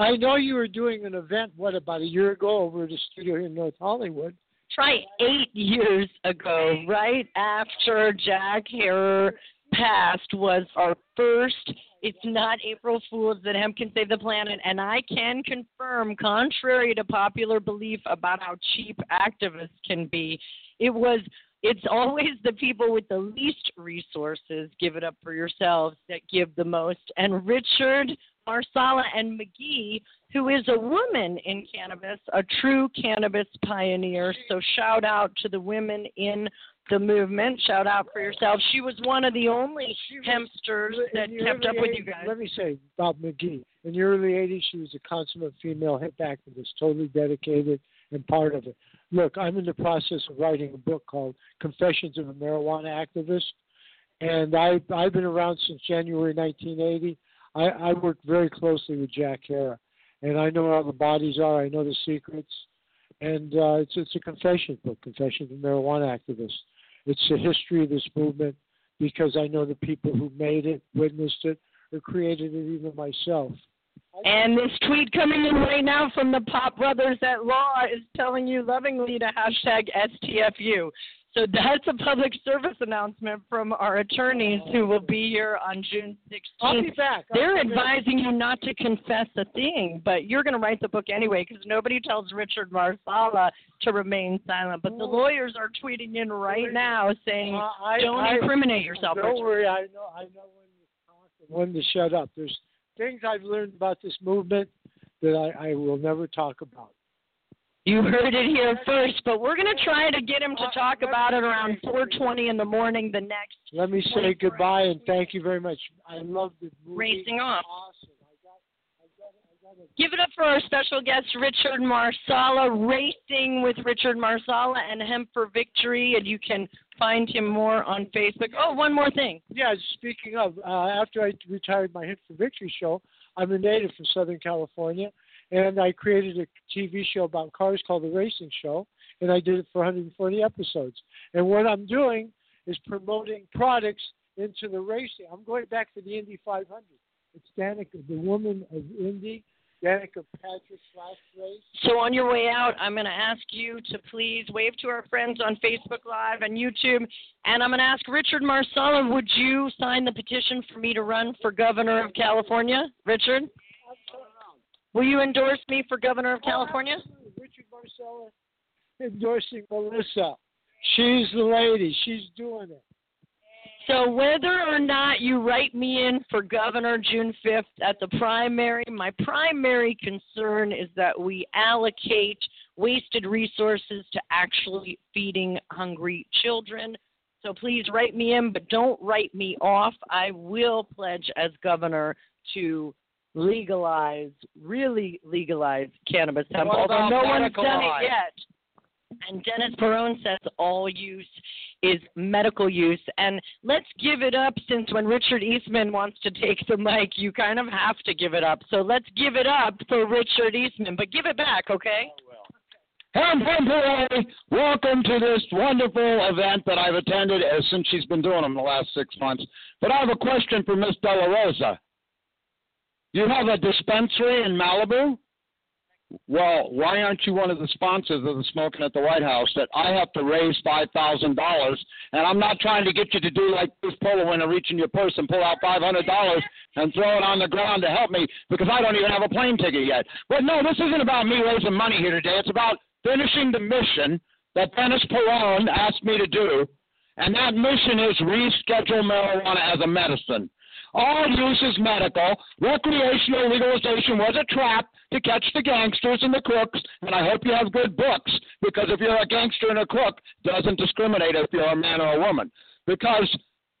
I know you were doing an event, about a year ago over at a studio here in North Hollywood. 8 years ago, right after Jack Herer passed, was our first It's Not April Fool's That Hemp Can Save the Planet. And I can confirm, contrary to popular belief about how cheap activists can be, it's always the people with the least resources, give it up for yourselves, that give the most. And Richard Marcello and McGee, who is a woman in cannabis, a true cannabis pioneer. So shout out to the women in the movement. Shout out for yourself. She was one of the only hempsters that kept up with you guys. Let me say about McGee. In the early 80s, she was a consummate female hemp activist, totally dedicated and part of it. Look, I'm in the process of writing a book called Confessions of a Marijuana Activist. And I've been around since January 1980. I work very closely with Jack Herer, and I know how the bodies are. I know the secrets. And it's a confession book, Confession to Marijuana Activists. It's the history of this movement because I know the people who made it, witnessed it, or created it, even myself. And this tweet coming in right now from the Pop Brothers at Law is telling you lovingly to hashtag STFU. So that's a public service announcement from our attorneys who will be here on June 16th. I'll be back. They're advising you not to confess a thing, but you're going to write the book anyway because nobody tells Richard Marcello to remain silent. But the lawyers are tweeting in right now saying, don't incriminate yourself. Don't worry. I know when to talk and when to shut up. There's things I've learned about this movement that I will never talk about. You heard it here first, but we're going to try to get him to talk about it around 4:20 in the morning the next. Let me say goodbye and thank you very much. I love the movie. Racing Off. Awesome. Give it up for our special guest, Richard Marcello, Racing with Richard Marcello and Hemp for Victory, and you can find him more on Facebook. Oh, one more thing. Yeah, speaking of, after I retired my Hemp for Victory show, I'm a native from Southern California, and I created a TV show about cars called The Racing Show, and I did it for 140 episodes. And what I'm doing is promoting products into the racing. I'm going back to the Indy 500. It's Danica, the woman of Indy, Danica Patrick's last race. So on your way out, I'm going to ask you to please wave to our friends on Facebook Live and YouTube, and I'm going to ask Richard Marcello, would you sign the petition for me to run for governor of California? Richard? Will you endorse me for governor of California? Richard Marcello endorsing Melissa. She's the lady. She's doing it. So whether or not you write me in for governor June 5th at the primary, my primary concern is that we allocate wasted resources to actually feeding hungry children. So please write me in, but don't write me off. I will pledge as governor to legalize cannabis hemp, although no one's done it yet. And Dennis Peron says all use is medical use. And let's give it up, since when Richard Eastman wants to take the mic, you kind of have to give it up. So let's give it up for Richard Eastman, but give it back, okay? Hemp, welcome to this wonderful event that I've attended since she's been doing them the last 6 months. But I have a question for Miss De La Rosa. You have a dispensary in Malibu? Well, why aren't you one of the sponsors of the Smoking at the White House that I have to raise $5,000, and I'm not trying to get you to do like Bruce Perlowin and reach in your purse and pull out $500 and throw it on the ground to help me because I don't even have a plane ticket yet. But no, this isn't about me raising money here today. It's about finishing the mission that Dennis Peron asked me to do, and that mission is reschedule marijuana as a medicine. All use is medical. Recreational legalization was a trap to catch the gangsters and the crooks, and I hope you have good books, because if you're a gangster and a crook, doesn't discriminate if you're a man or a woman, because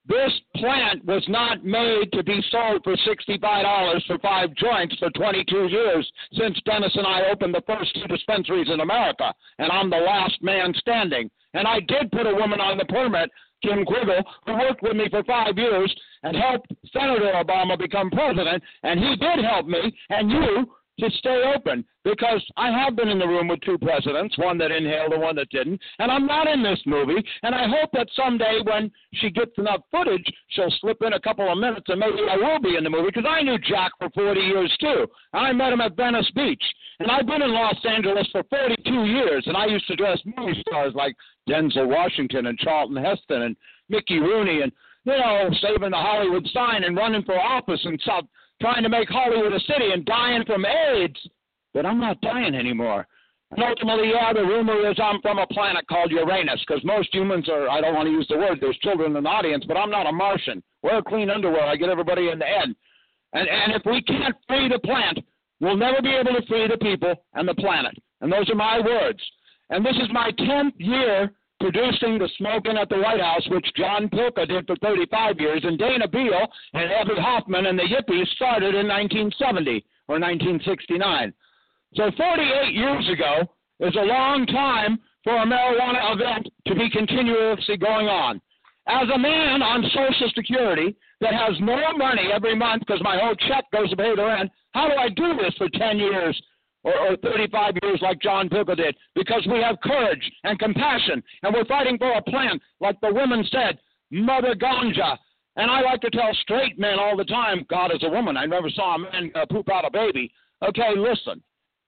this plant was not made to be sold for $65 for 5 joints for 22 years since Dennis and I opened the first 2 dispensaries in America, and I'm the last man standing. And I did put a woman on the permit, Kim Quiggle, who worked with me for 5 years and helped Senator Obama become president, and he did help me and you to stay open, because I have been in the room with 2 presidents, one that inhaled and one that didn't, and I'm not in this movie, and I hope that someday when she gets enough footage, she'll slip in a couple of minutes and maybe I will be in the movie, because I knew Jack for 40 years too, and I met him at Venice Beach, and I've been in Los Angeles for 42 years, and I used to dress movie stars like Denzel Washington and Charlton Heston and Mickey Rooney and, you know, saving the Hollywood sign and running for office and stuff, trying to make Hollywood a city and dying from AIDS, but I'm not dying anymore. And ultimately, yeah, the rumor is I'm from a planet called Uranus, because most humans are, I don't want to use the word, there's children in the audience, but I'm not a Martian. Wear clean underwear. I get everybody in the end. And if we can't free the plant, we'll never be able to free the people and the planet. And those are my words. And this is my 10th year producing the Smoking at the White House, which John Pilka did for 35 years, and Dana Beal and Evie Hoffman and the Yippies started in 1970 or 1969. So 48 years ago is a long time for a marijuana event to be continuously going on. As a man on Social Security that has no money every month because my whole check goes to pay the rent, how do I do this for 10 years or 35 years like John Bogle did? Because we have courage and compassion, and we're fighting for a plant, like the woman said, Mother Ganja. And I like to tell straight men all the time, God is a woman. I never saw a man poop out a baby. Okay, listen.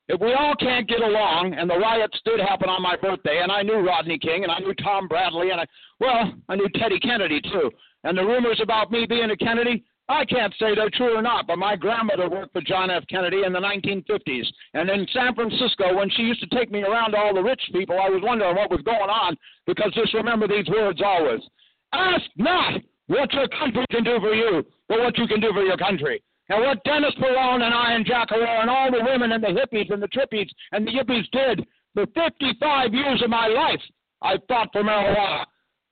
If we all can't get along, and the riots did happen on my birthday, and I knew Rodney King, and I knew Tom Bradley, and I knew Teddy Kennedy, too. And the rumors about me being a Kennedy, I can't say they're true or not, but my grandmother worked for John F. Kennedy in the 1950s. And in San Francisco, when she used to take me around to all the rich people, I was wondering what was going on, because just remember these words always. Ask not what your country can do for you, but what you can do for your country. And what Dennis Peron and I and Jack Herer and all the women and the hippies and the trippies and the yippies did for 55 years of my life, I fought for marijuana.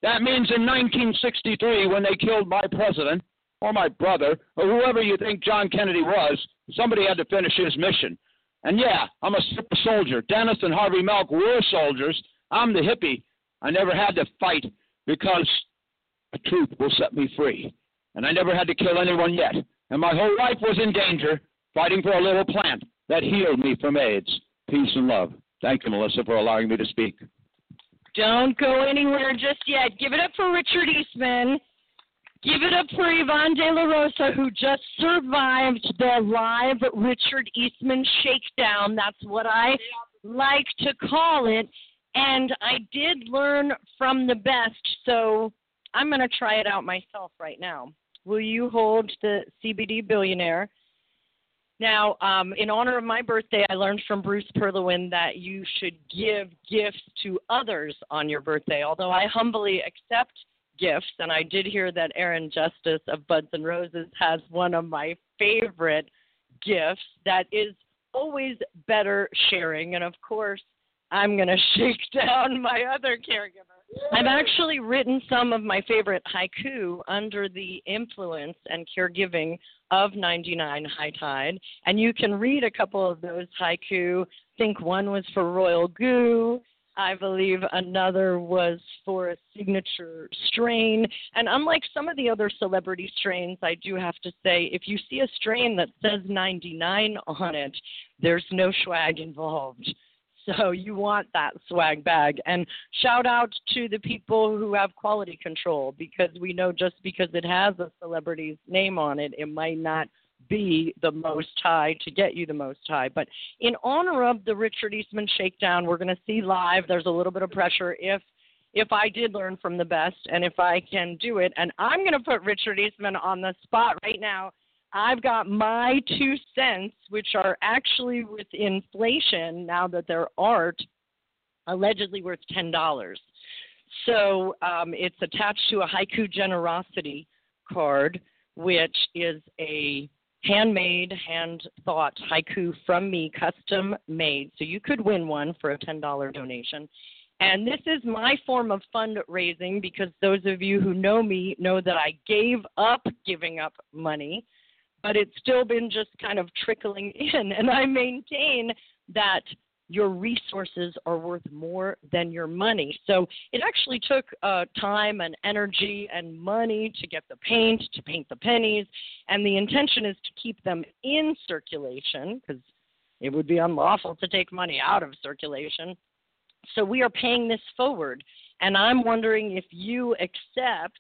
That means in 1963, when they killed my president or my brother or whoever you think John Kennedy was, somebody had to finish his mission. And yeah, I'm a super soldier. Dennis and Harvey Milk were soldiers. I'm the hippie. I never had to fight because the truth will set me free. And I never had to kill anyone yet. And my whole life was in danger, fighting for a little plant that healed me from AIDS. Peace and love. Thank you, Melissa, for allowing me to speak. Don't go anywhere just yet. Give it up for Richard Eastman. Give it up for Yvonne De La Rosa, who just survived the live Richard Eastman shakedown. That's what I like to call it. And I did learn from the best, so I'm going to try it out myself right now. Will you hold the CBD billionaire? Now, in honor of my birthday, I learned from Bruce Perlowin that you should give gifts to others on your birthday, although I humbly accept gifts. And I did hear that Aaron Justice of Buds and Roses has one of my favorite gifts that is always better sharing. And, of course, I'm going to shake down my other caregiver. I've actually written some of my favorite haiku under the influence and caregiving of 99 High Tide, and you can read a couple of those haiku. I think one was for Royal Goo. I believe another was for a signature strain. And unlike some of the other celebrity strains, I do have to say, if you see a strain that says 99 on it, there's no swag involved. So you want that swag bag. And shout out to the people who have quality control, because we know just because it has a celebrity's name on it, it might not be the most high to get you the most high. But in honor of the Richard Eastman shakedown, we're going to see live. There's a little bit of pressure if I did learn from the best and if I can do it. And I'm going to put Richard Eastman on the spot right now. I've got my 2 cents, which are actually with inflation now that there aren't, allegedly worth $10. So it's attached to a haiku generosity card, which is a handmade, hand-thought haiku from me, custom-made. So you could win one for a $10 donation. And this is my form of fundraising, because those of you who know me know that I gave up giving up money, but it's still been just kind of trickling in. And I maintain that your resources are worth more than your money. So it actually took time and energy and money to get the paint, to paint the pennies. And the intention is to keep them in circulation, because it would be unlawful to take money out of circulation. So we are paying this forward. And I'm wondering if you accept,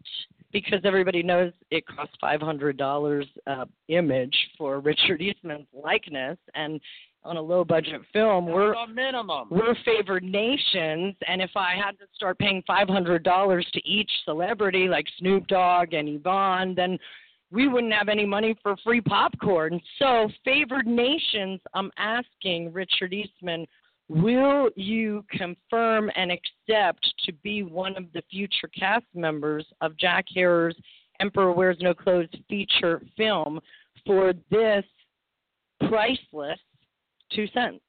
because everybody knows it costs $500 image for Richard Eastman's likeness, and on a low-budget film, we're favored nations, and if I had to start paying $500 to each celebrity, like Snoop Dogg and Yvonne, then we wouldn't have any money for free popcorn. So, favored nations, I'm asking Richard Eastman, will you confirm and accept to be one of the future cast members of Jack Herer's Emperor Wears No Clothes feature film for this priceless 2 cents?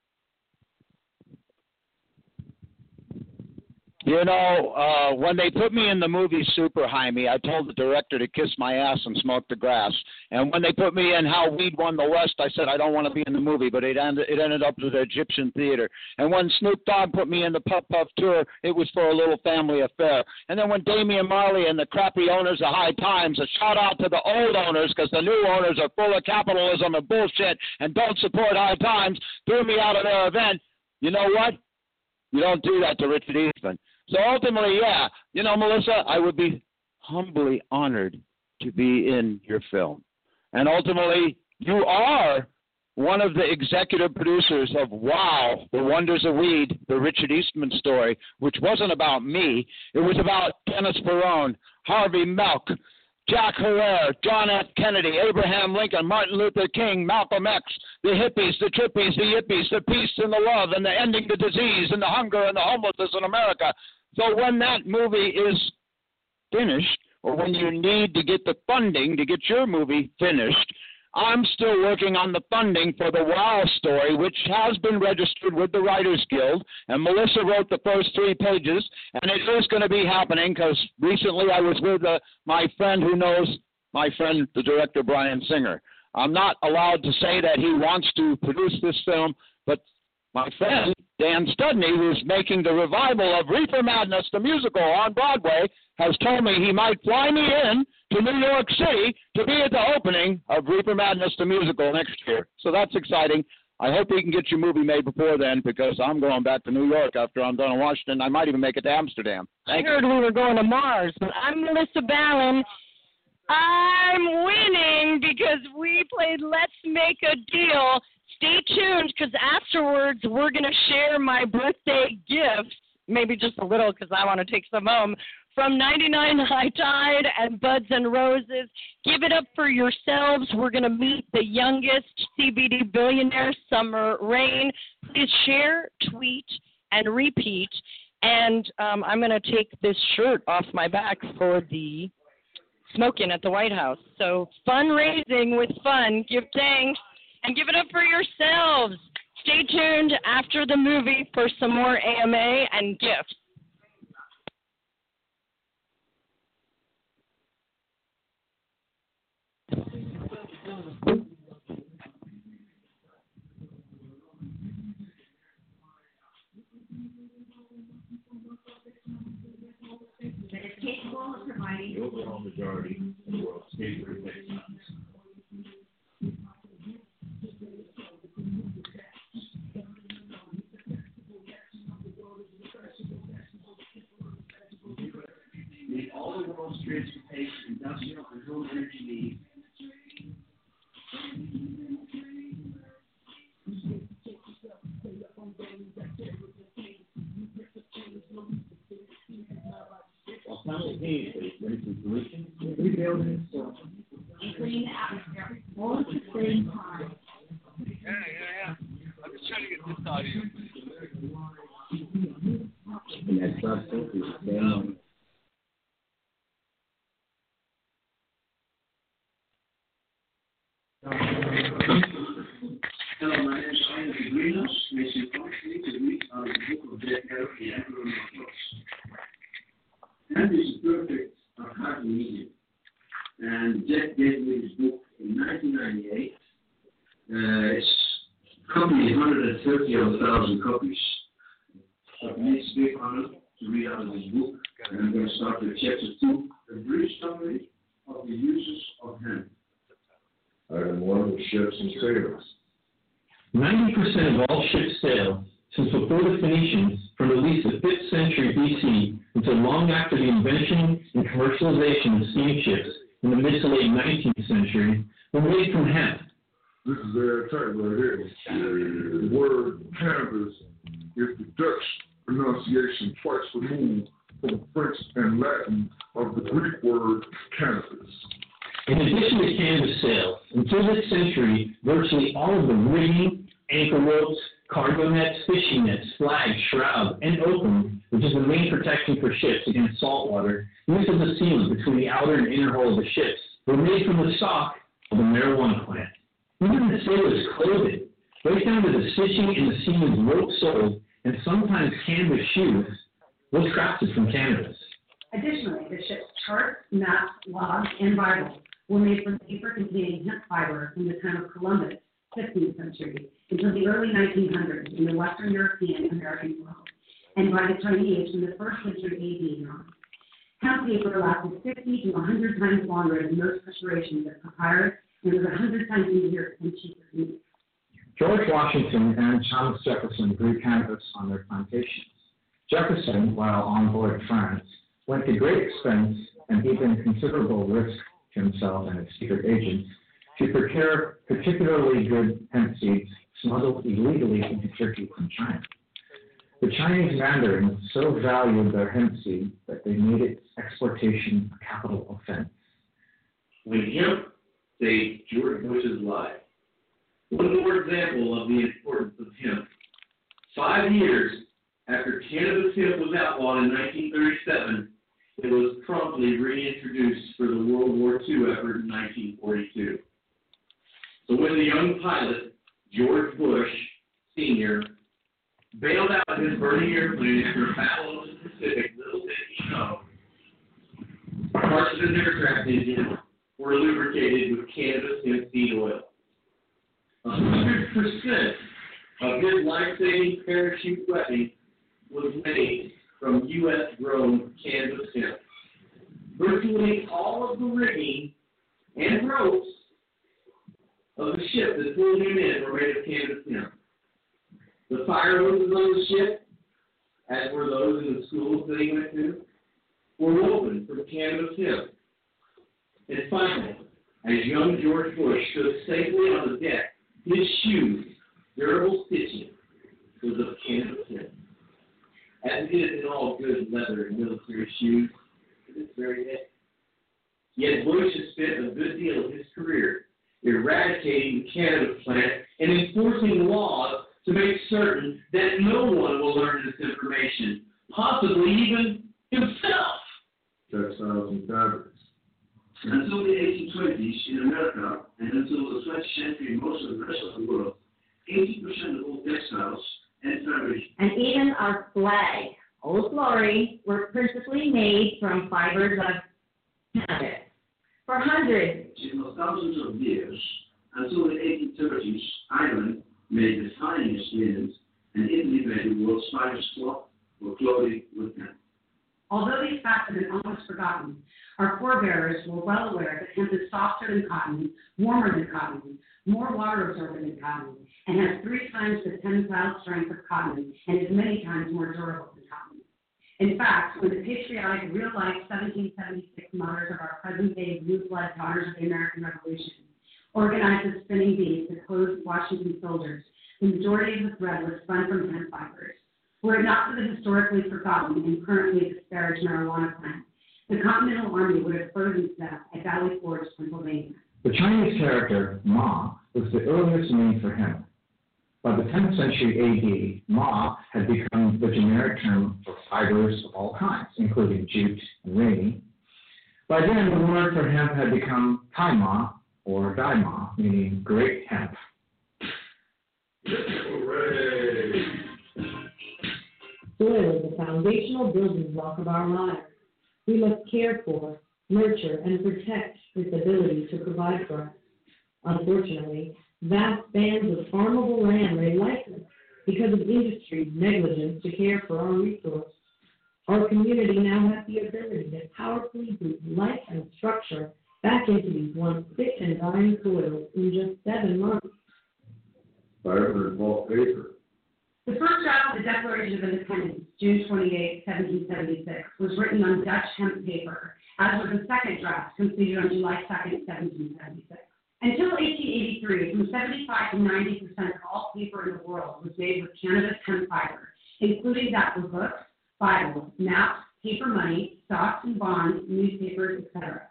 You know, when they put me in the movie Super Jaime, I told the director to kiss my ass and smoke the grass. And when they put me in How Weed Won the West, I said I don't want to be in the movie, but it ended up at the Egyptian Theater. And when Snoop Dogg put me in the Puff Puff Tour, it was for a little family affair. And then when Damian Marley and the crappy owners of High Times, a shout out to the old owners, because the new owners are full of capitalism and bullshit and don't support High Times, threw me out of their event, you know what? You don't do that to Richard Eastman. So ultimately, yeah, you know, Melissa, I would be humbly honored to be in your film. And ultimately, you are one of the executive producers of Wow, The Wonders of Weed, the Richard Eastman story, which wasn't about me. It was about Dennis Peron, Harvey Milk, Jack Herer, John F. Kennedy, Abraham Lincoln, Martin Luther King, Malcolm X, the hippies, the trippies, the yippies, the peace and the love, and the ending the disease and the hunger and the homelessness in America. So when that movie is finished, or when you need to get the funding to get your movie finished, I'm still working on the funding for the Wow story, which has been registered with the Writers Guild, and Melissa wrote the first 3 pages, and it is going to be happening because recently I was with my friend who knows my friend, the director, Brian Singer. I'm not allowed to say that he wants to produce this film, but my friend, Dan Studney, who's making the revival of Reefer Madness, the musical on Broadway, has told me he might fly me in to New York City to be at the opening of Reefer Madness, the musical next year. So that's exciting. I hope we can get your movie made before then because I'm going back to New York after I'm done in Washington. I might even make it to Amsterdam. Thank you. I heard we were going to Mars, but I'm Melissa Ballin. I'm winning because we played Let's Make a Deal. Stay tuned, because afterwards we're going to share my birthday gifts, maybe just a little because I want to take some home, from 99 High Tide and Buds and Roses. Give it up for yourselves. We're going to meet the youngest CBD billionaire, Summer Rain. Please share, tweet, and repeat. And I'm going to take this shirt off my back for the smoking at the White House. So fundraising with fun. Give thanks. And give it up for yourselves. Stay tuned after the movie for some more AMA and gifts. It's capable of providing the overall majority of the world's favorite waste. Meet all the world's transportation, industrial, and home energy needs. While simultaneously raising pollution, rebuilding, and cleaning the atmosphere all at the same time. Yeah. I'm just trying to get this out of you. And that substance is down. Hello, my name is Uranus. May you constantly to read our book of Jack Herer, The Emperor Wears No Clothes. Hemp is perfect, but hard to medium. And Jack gave me this book in 1998. It's copied 130,000 copies. So it's a big honor to read out of this book. And I'm going to start with chapter 2, a brief summary of the uses of hemp. Item 1 was ships and sailors. 90% of all ships sailed since before the Phoenicians from at least the 5th century B.C. until long after the invention and commercialization of steamships in the mid to late 19th century were made from hemp. This is their type right here. The word hemp is the Dutch pronunciation twice removed from French and Latin of the Greek word cannabis. In addition to cannabis sales, until this century, virtually all of the rigging, anchor ropes, cargo nets, fishing nets, flags, shroud, and oakum, which is the main protection for ships against salt water, used as a sealant between the outer and inner hull of the ships, were made from the stalk of the marijuana plant. Even the sailors' clothing, right down to the stitching and the seaman's rope soles, and sometimes canvas shoes, What scraps is from cannabis? Additionally, the ship's charts, maps, logs, and Bibles were made from paper containing hemp fiber from the time of Columbus, 15th century, until the early 1900s in the Western European and American world, and by the Chinese from the 1st century AD on. Hemp paper lasted 50 to 100 times longer than most preparations of papyrus and was 100 times easier and cheaper to make. George Washington and Thomas Jefferson grew cannabis on their plantations. Jefferson, while on board France, went to great expense and even considerable risk to himself and his secret agents to procure particularly good hemp seeds smuggled illegally into Turkey from China. The Chinese mandarins so valued their hemp seed that they made its exportation a capital offense. When hemp saved George Bush's life. One more example of the importance of hemp. 5 years after cannabis hemp was outlawed in 1937, it was promptly reintroduced for the World War II effort in 1942. So when the young pilot, George Bush Sr., bailed out his burning airplane after a battle of the Pacific, little did he know, parts of his aircraft engine were lubricated with cannabis hemp seed oil. 100% of his life-saving parachute weapon was made from U.S.-grown cannabis hemp. Virtually all of the rigging and ropes of the ship that pulled him in were made of cannabis hemp. The fire hoses on the ship, as were those in the schools that he went to, were woven from cannabis hemp. And finally, as young George Bush stood safely on the deck, his shoes, durable stitching, was of cannabis hemp. As it is in all good leather and military shoes, to this very day. Yet Bush has spent a good deal of his career eradicating the cannabis plant and enforcing laws to make certain that no one will learn this information, possibly even himself. Textiles and fabrics. Until the 1820s in America, and until the 20th century in most of the rest of the world, 80% of all textiles and fabrics, and even our flag, Old Glory, were principally made from fibers of cannabis. For hundreds, in the thousands of years, until the 1830s, Ireland made the finest linens, and Italy made the world's finest cloth for clothing with hemp. Although these facts have been almost forgotten, our forebears were well aware that hemp is softer than cotton, warmer than cotton, more water-absorbent than cotton, and has 3 times the tensile strength of cotton and is many times more durable than cotton. In fact, when the patriotic, real-life 1776 mothers of our present-day blue-blood daughters of the American Revolution organized the spinning bees that clothed Washington soldiers, the majority of the thread was spun from hemp fibers. Were it not for the historically forgotten and currently disparaged marijuana plant, the Continental Army would have frozen to death at Valley Forge, Pennsylvania. The Chinese character Ma was the earliest name for hemp. By the 10th century AD, Ma had become the generic term for fibers of all kinds, including jute and rainy. By then, the word for hemp had become kaima or daima, meaning great hemp. Hooray! Soil is the foundational building block of our lives. We must care for, nurture, and protect its ability to provide for us. Unfortunately, vast bands of farmable land lay lifeless because of industry's negligence to care for our resource. Our community now has the ability to powerfully breathe life and structure back into these once thick and dying soils in just 7 months. Fiber and wallpaper. The first draft of the Declaration of Independence, June 28, 1776, was written on Dutch hemp paper, as was the second draft, completed on July 2, 1776. Until 1883, from 75 to 90% of all paper in the world was made with cannabis hemp fiber, including that for books, Bibles, maps, paper money, stocks and bonds, newspapers, etc.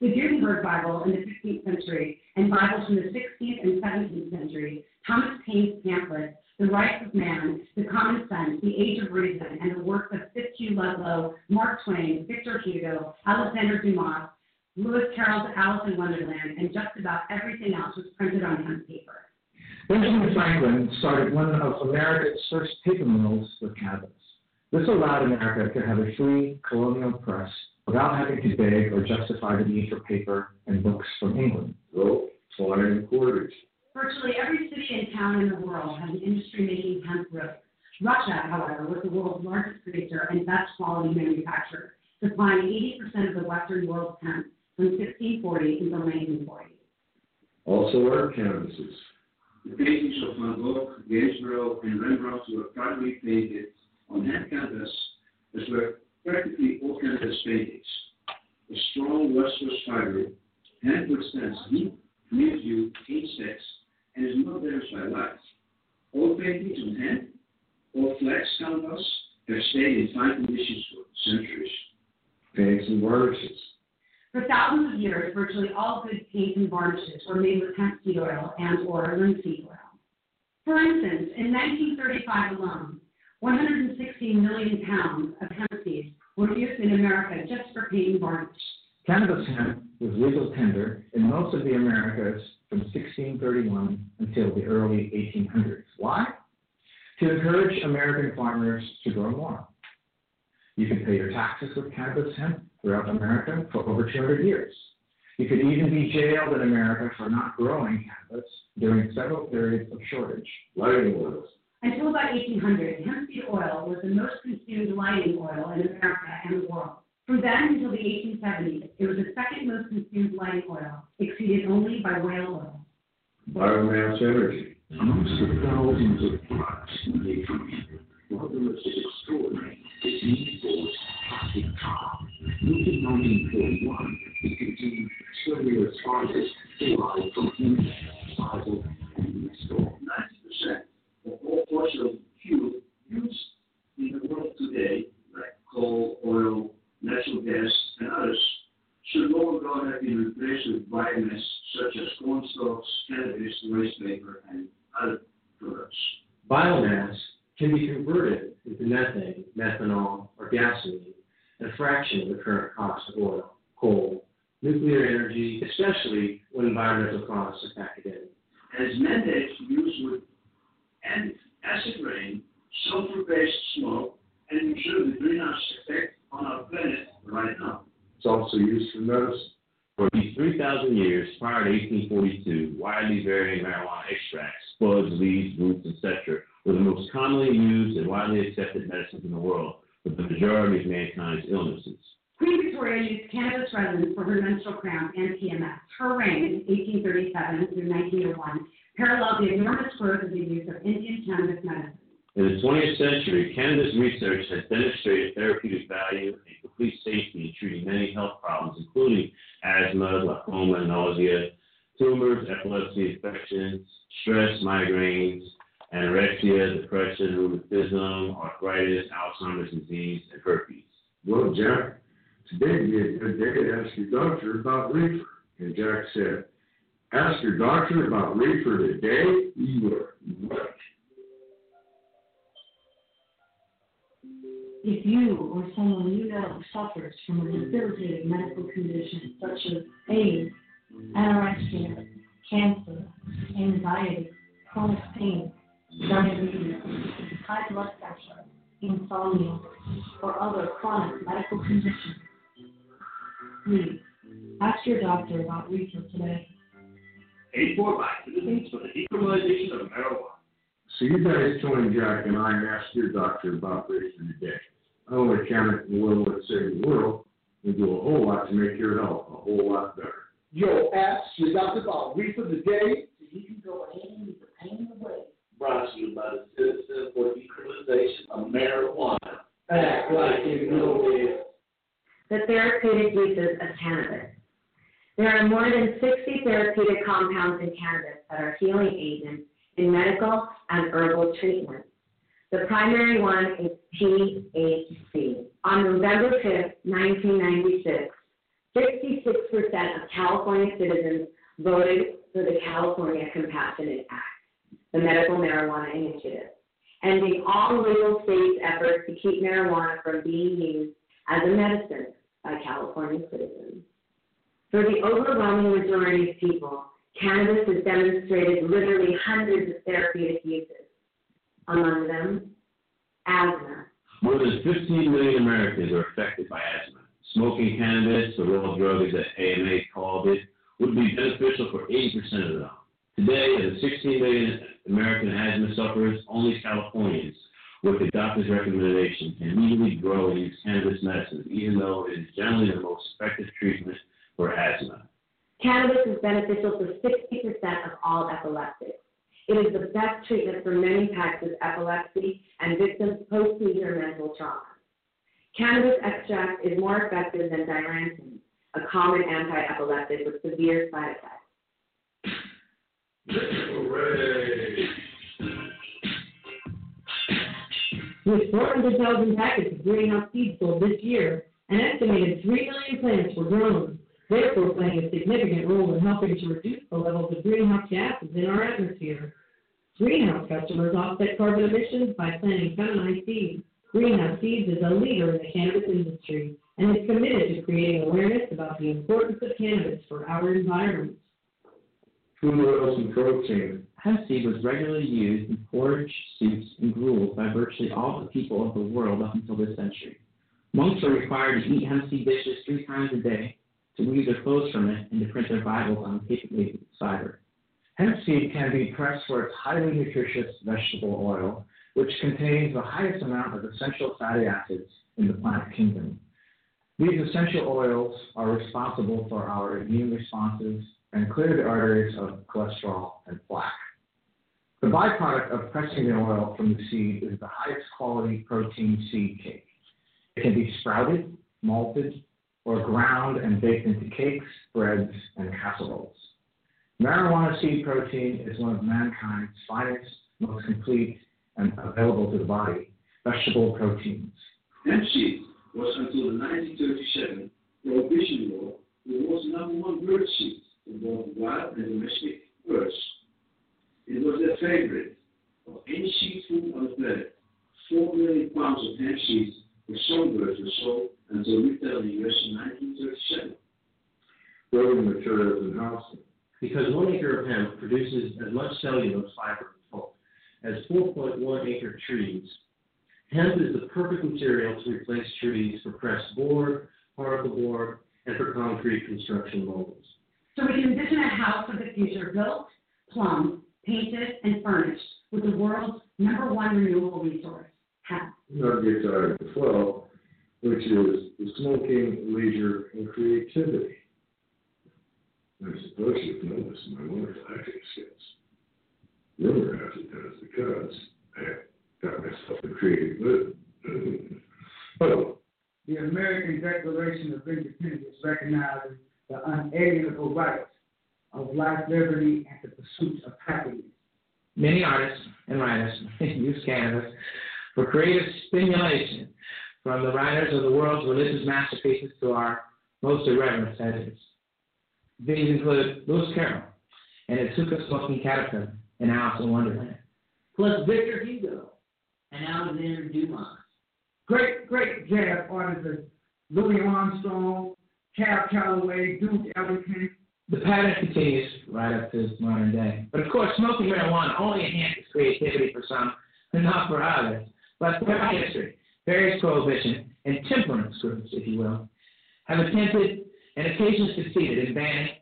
The Gutenberg Bible in the 15th century and Bibles from the 16th and 17th century, Thomas Paine's pamphlet, The Rights of Man, The Common Sense, The Age of Reason, and the works of Fitzhugh Ludlow, Mark Twain, Victor Hugo, Alexander Dumas, Lewis Carroll's Alice in Wonderland, and just about everything else was printed on hemp paper. Benjamin Franklin started one of America's first paper mills with cannabis. This allowed America to have a free colonial press without having to beg or justify the need for paper and books from England. Rope, twine, and cordage. Virtually every city and town in the world has an industry making hemp rope. Russia, however, was the world's largest producer and best quality manufacturer, supplying 80% of the Western world's hemp from 1640 until 1940. Also, herb canvases. The paintings of Van Gogh, Gainsborough, and Rembrandt were primarily painted on hemp canvas, as were practically all canvas paintings. A strong lustrous fiber, hemp withstands heat, mildew, insects, and is not damaged by light. All paintings on hemp or flax canvas have stayed in fine conditions for centuries. Paints and varnishes. For thousands of years, virtually all good paints and varnishes were made with hemp seed oil and/or linseed oil. For instance, in 1935 alone, 160 million pounds of hemp seeds were used in America just for painting varnish. Cannabis hemp was legal tender in most of the Americas from 1631 until the early 1800s. Why? To encourage American farmers to grow more. You could pay your taxes with cannabis hemp throughout America for over 200 years. You could even be jailed in America for not growing cannabis during several periods of shortage. Lighting oils. Until about 1800, hemp seed oil was the most consumed lighting oil in America and the world. From then until the 1870s, it was the second most consumed lighting oil, exceeded only by whale oil. Biomass energy. Amongst the thousands of products made from hemp, one of the most extraordinary is the called plastic car. Moved in 1941, it contained cellular fibers derived from hemp, basil, and mescal. 90% of all fossil fuel used in the world today, like coal, oil, natural gas, and others, should long ago have been replaced with biomass such as corn stalks, cannabis, waste paper, and other products. Biomass can be converted into methane, methanol, or gasoline at a fraction of the current cost of oil, coal, nuclear energy, especially when environmental costs are factored in. As mandates used with acid rain, sulfur-based smoke, and observe the greenhouse effect on our planet right now. It's also used for medicine. For these 3,000 years prior to 1842, widely varying marijuana extracts, buds, leaves, roots, etc., were the most commonly used and widely accepted medicines in the world for the majority of mankind's illnesses. Queen Victoria used cannabis resin for her menstrual cramp and PMS. Her reign, 1837 through 1901, paralleled the enormous growth of the use of Indian cannabis medicine. In the 20th century, cannabis research has demonstrated therapeutic value and complete safety in treating many health problems, including asthma, glaucoma, nausea, tumors, epilepsy, infections, stress, migraines, anorexia, depression, rheumatism, arthritis, Alzheimer's disease, and herpes. Well, Jack, today we had a good day to ask your doctor about reefer. And Jack said, ask your doctor about reefer today? You are what? If you or someone you know suffers from a debilitating medical condition such as AIDS, anorexia, cancer, anxiety, chronic pain, diabetes, high blood pressure, insomnia, or other chronic medical conditions, please ask your doctor about reefer today. Paid for by citizens for the decriminalization of marijuana. So you guys join Jack and I and ask your doctor about reefer today. I don't want to count it in the world that saved the world. We do a whole lot to make your health a whole lot better. Yo, ask your doctor about reefer today so you can go ahead and get the pain away. Brought to you by the Citizens for Decriminalization of Marijuana. Act like you know it. The therapeutic uses of cannabis. There are more than 60 therapeutic compounds in cannabis that are healing agents in medical and herbal treatment. The primary one is THC. On November 5th, 1996, 66% of California citizens voted for the California Compassionate Act, the Medical Marijuana Initiative, ending all legal states' efforts to keep marijuana from being used as a medicine by California citizens. For the overwhelming majority of people, cannabis has demonstrated literally hundreds of therapeutic uses. Among them, asthma, More than 15 million Americans are affected by asthma. Smoking cannabis, the oral drug as the AMA called it, would be beneficial for 80% of them. Today, of the 16 million American asthma sufferers, only Californians, with a doctor's recommendation, can legally grow and use cannabis medicine, even though it is generally the most effective treatment for asthma. Cannabis is beneficial for 60% of all epileptics. It is the best treatment for many types of epilepsy and victims post-seizure mental trauma. Cannabis extract is more effective than Dilantin, a common anti-epileptic with severe side effects. Hooray! With 400,000 packets of greenhouse seeds sold this year, an estimated 3 million plants were grown, therefore playing a significant role in helping to reduce the levels of greenhouse gases in our atmosphere. Greenhouse customers offset carbon emissions by planting feminized seeds. Greenhouse Seeds is a leader in the cannabis industry and is committed to creating awareness about the importance of cannabis for our environment. Food oils and protein. Hemp seed was regularly used in porridge, soups, and gruel by virtually all the people of the world up until this century. Monks were required to eat hemp seed dishes 3 times a day, to weave their clothes from it, and to print their Bibles on paper-based fiber. Hemp seed can be pressed for its highly nutritious vegetable oil, which contains the highest amount of essential fatty acids in the plant kingdom. These essential oils are responsible for our immune responses and clear the arteries of cholesterol and plaque. The byproduct of pressing the oil from the seed is the highest quality protein seed cake. It can be sprouted, malted, or ground and baked into cakes, breads, and casseroles. Marijuana seed protein is one of mankind's finest, most complete, and available to the body, vegetable proteins. Hemp seed was, until the 1937 Prohibition Law, the world's #1 bird seed for both wild and domestic birds. It was their favorite of any seed food on the planet. 4 million pounds of hemp seeds for songbirds were sold until retail in the U.S. in 1937. Building materials and housing. Because 1 acre of hemp produces as much cellulose fiber as 4.1-acre trees. Hemp is the perfect material to replace trees for pressed board, particleboard, and for concrete construction molds. So we can envision a house of the future built, plumbed, painted, and furnished with the world's #1 renewable resource, hemp. Now get to item 12, which is smoking, leisure, and creativity. I suppose you've noticed my wonderful acting skills. Rumor has it that it's because I got myself a creative mood. Well, the American Declaration of Independence recognizes the unalienable rights of life, liberty, and the pursuit of happiness. Many artists and writers use cannabis for creative stimulation, from the writers of the world's religious masterpieces to our most irreverent edges. These include Lewis Carroll and his hookah-smoking caterpillar, and Alice in Wonderland. Plus Victor Hugo and Alexander Dumas. Great jazz artists, Louis Armstrong, Cal Calloway, Duke Ellington. The pattern continues right up to modern day. But of course, smoking marijuana only enhances creativity for some and not for others. But throughout history, various prohibition and temperance groups, if you will, have attempted and occasionally succeeded in banning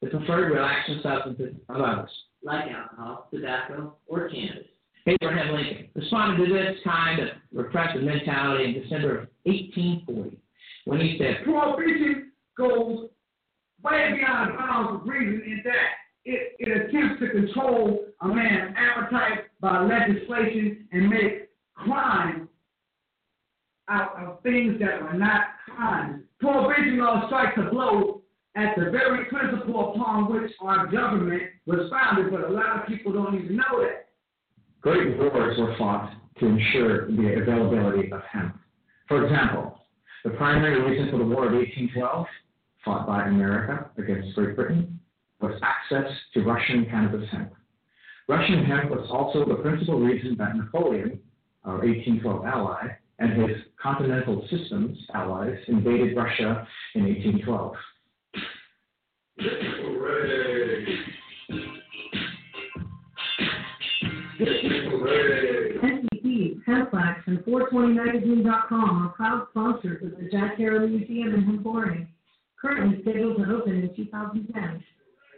the preferred relaxing substances of others, like alcohol, tobacco, or cannabis. Abraham Lincoln responded to this kind of repressive mentality in December of 1840 when he said, "Prohibition goes way beyond the bounds of reason in that it attempts to control a man's appetite by legislation and make crime out of things that are not crime. Prohibition law strikes a blow at the very principle upon which our government was founded, but a lot of people don't even know that." Great wars were fought to ensure the availability of hemp. For example, the primary reason for the War of 1812, fought by America against Great Britain, was access to Russian cannabis hemp. Russian hemp was also the principal reason that Napoleon, our 1812 ally, and his continental systems allies invaded Russia in 1812. Hooray! Hemp seeds, hemp flax, and 420magazine.com are proud sponsors of the Jack Herer Museum in Hemp, currently scheduled to open in 2010.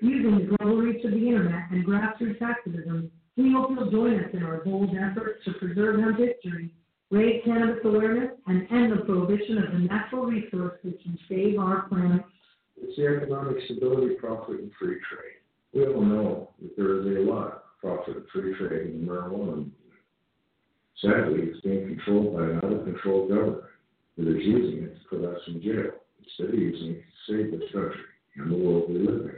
Using the global reach of the internet and grassroots activism, we hope you'll join us in our bold efforts to preserve hemp history, raise cannabis awareness, and end the prohibition of the natural resource that can save our planet. It's the economic stability, profit, and free trade. We all know that there is a lot of profit and free trade in marijuana. Sadly, it's being controlled by an out-of-control government that is using it to put us in jail instead of using it to save this country and the world we live in.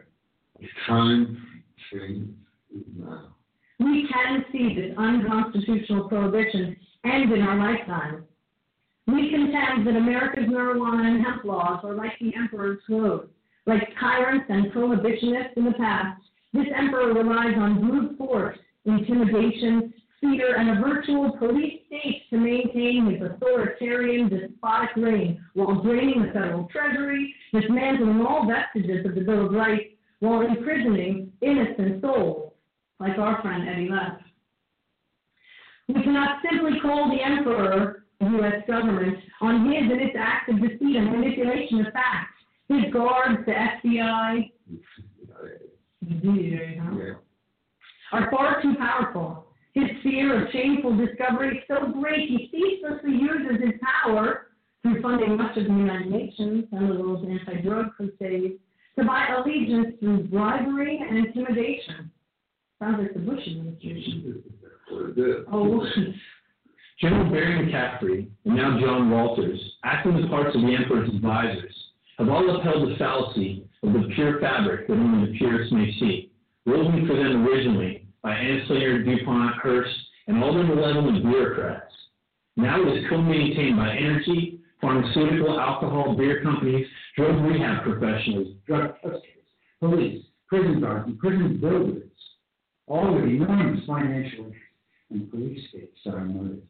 It's time for change now. We can see this unconstitutional prohibition end in our lifetime. We contend that America's marijuana and hemp laws are like the emperor's clothes. Like tyrants and prohibitionists in the past, this emperor relies on brute force, intimidation, fear, and a virtual police state to maintain his authoritarian, despotic reign while draining the federal treasury, dismantling all vestiges of the Bill of Rights, while imprisoning innocent souls, like our friend Eddie Left. We cannot simply call the emperor, the U.S. government, on his and its acts of deceit and manipulation of facts. His guards, the FBI, are far too powerful. His fear of shameful discovery is so great he ceaselessly uses his power, through funding much of the United Nations and the world's anti-drug crusades, to buy allegiance through bribery and intimidation. Sounds like the Bush administration. Oh, General Barry McCaffrey, and now John Walters, acting as parts of the Emperor's advisors, have all upheld the fallacy of the pure fabric that only the purists may see, woven for them originally by Anslinger, DuPont, Hearst, and all their malevolent bureaucrats. Now it is co-maintained by energy, pharmaceutical, alcohol, beer companies, drug rehab professionals, drug testers, police, prison guards, and prison builders, all with enormous financial interests and police states that are motives.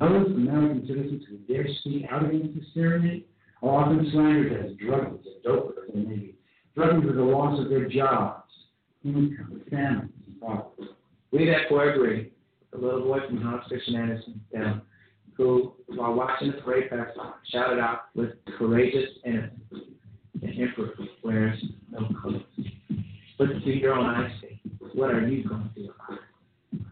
Those American citizens who dare speak out against this tyranny are often slandered as druggies or dopers, and maybe druggies with the loss of their jobs, income, famines, and poverty. We therefore agree with the little boy from Hofstra and Anderson down, who, while watching the parade pass, shouted out with courageous innocence, "The Emperor wears no clothes." Look to your own eyes, what are you going to do about it?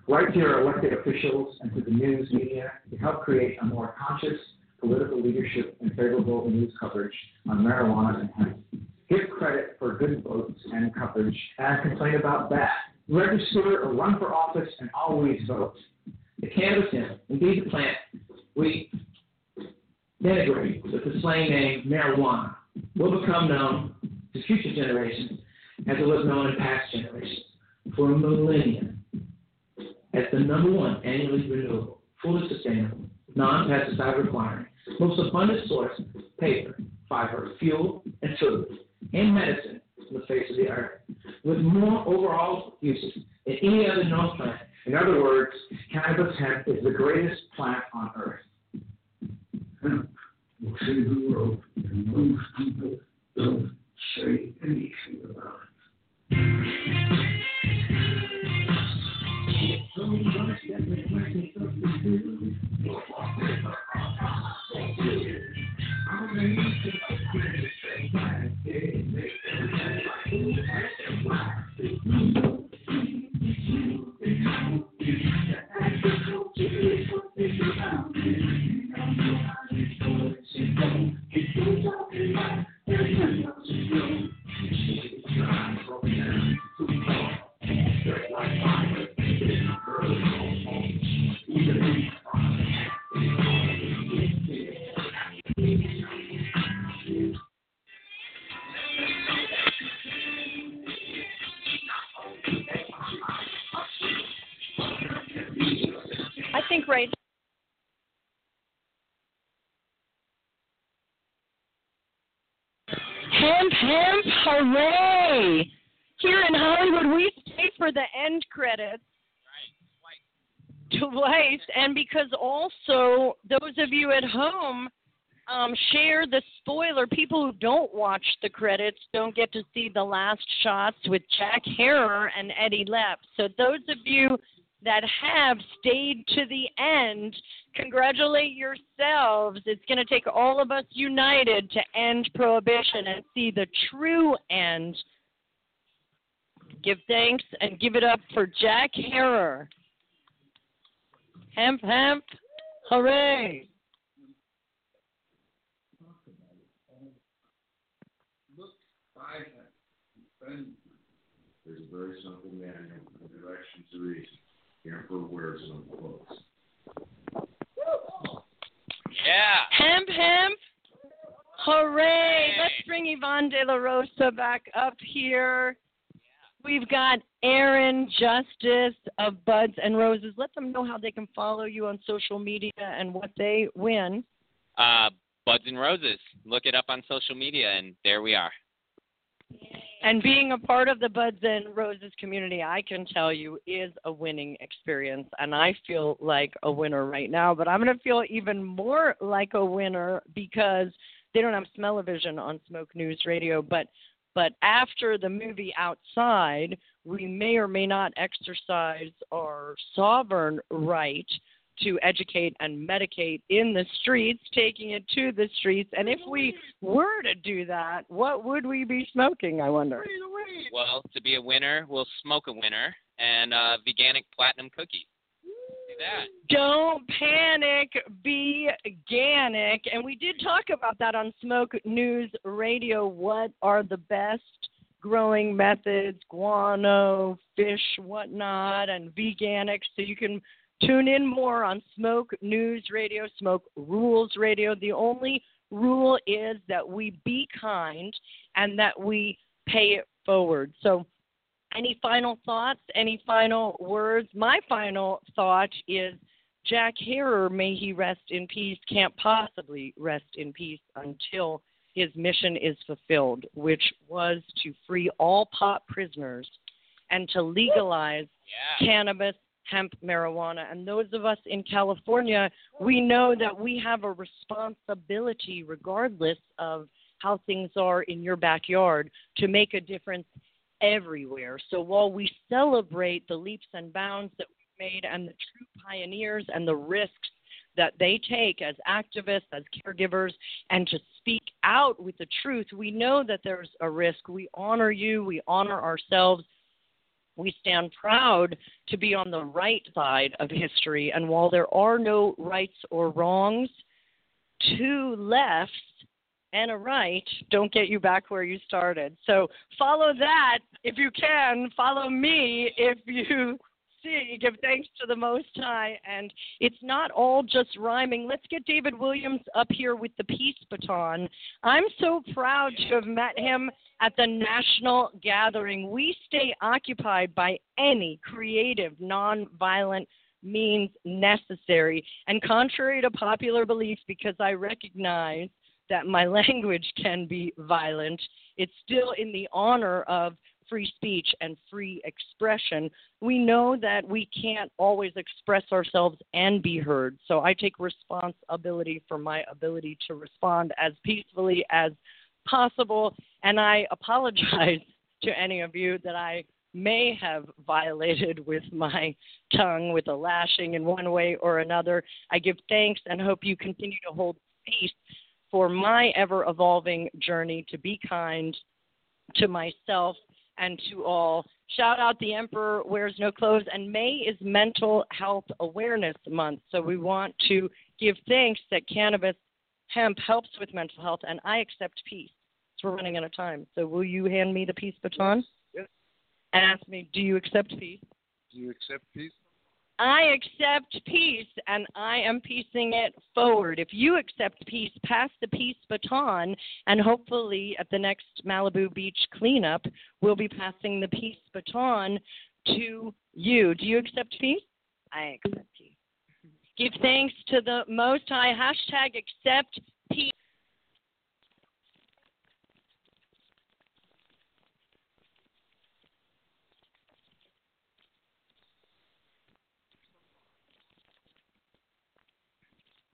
Write to your elected officials and to the news media to help create a more conscious political leadership and favorable news coverage on marijuana and hemp. Give credit for good votes and coverage, and complain about that. Register or run for office and always vote. The cannabis hemp, indeed the plant, we denigrate with the slang name marijuana, will become known to future generations as it was known in past generations for millennia as the number one annually renewable, fully sustainable, non-pesticide requiring, most abundant source of paper, fiber, fuel, and food, and medicine on the face of the earth, with more overall uses than any other known plant. In other words, cannabis hemp is the greatest plant on earth. Hemp will save the world, and most people don't say anything about it. So much that we're trying to do. I'm going to take my day, hooray! Here in Hollywood, we stay for the end credits. Right, twice. And because also, those of you at home share the spoiler. People who don't watch the credits don't get to see the last shots with Jack Herer and Eddie Lepp. So those of you that have stayed to the end Congratulate yourselves. It's going to take all of us united to end prohibition and see the true end. Give thanks and give it up for Jack Herer. Hemp, hemp, hooray. There's a very simple manual in the direction to read. The Emperor Wears No Clothes. Yeah. Hemp, hemp. Hooray. Hey. Let's bring Yvonne De La Rosa back up here. Yeah. We've got Aaron Justice of Buds and Roses. Let them know how they can follow you on social media and what they win. Buds and Roses. Look it up on social media, and there we are. And being a part of the Buds and Roses community, I can tell you, is a winning experience. And I feel like a winner right now. But I'm going to feel even more like a winner because they don't have smell-o-vision on Smoke News Radio. But after the movie Outside, we may or may not exercise our sovereign right to educate and medicate in the streets, taking it to the streets. And if we were to do that, what would we be smoking, I wonder? Well, to be a winner, we'll smoke a winner and a veganic platinum cookie. Do that. Don't panic, be organic. And we did talk about that on Smoke News Radio. What are the best growing methods, guano, fish, whatnot, and veganic, so you can tune in more on Smoke News Radio, Smoke Rules Radio. The only rule is that we be kind and that we pay it forward. So any final thoughts, any final words? My final thought is Jack Herer, may he rest in peace, can't possibly rest in peace until his mission is fulfilled, which was to free all pot prisoners and to legalize cannabis, hemp, marijuana. And those of us in California, we know that we have a responsibility, regardless of how things are in your backyard, to make a difference everywhere. So while we celebrate the leaps and bounds that we've made and the true pioneers and the risks that they take as activists, as caregivers, and to speak out with the truth, we know that there's a risk. We honor you. We honor ourselves. We stand proud to be on the right side of history. And while there are no rights or wrongs, two lefts and a right don't get you back where you started. So follow that if you can. Follow me if you see. Give thanks to the Most High. And it's not all just rhyming. Let's get David Williams up here with the peace baton. I'm so proud to have met him at the national gathering. We stay occupied by any creative, nonviolent means necessary. And contrary to popular belief, because I recognize that my language can be violent, it's still in the honor of free speech and free expression. We know that we can't always express ourselves and be heard. So I take responsibility for my ability to respond as peacefully as possible, and I apologize to any of you that I may have violated with my tongue, with a lashing in one way or another. I give thanks and hope you continue to hold space for my ever-evolving journey to be kind to myself and to all. Shout out The Emperor Wears No Clothes, and May is Mental Health Awareness Month, so we want to give thanks that cannabis, hemp helps with mental health, and I accept peace. So we're running out of time. So will you hand me the peace baton? Yes. And ask me, do you accept peace? Do you accept peace? I accept peace, and I am piecing it forward. If you accept peace, pass the peace baton, and hopefully at the next Malibu Beach cleanup, we'll be passing the peace baton to you. Do you accept peace? I accept peace. Give thanks to the Most High. Hashtag accept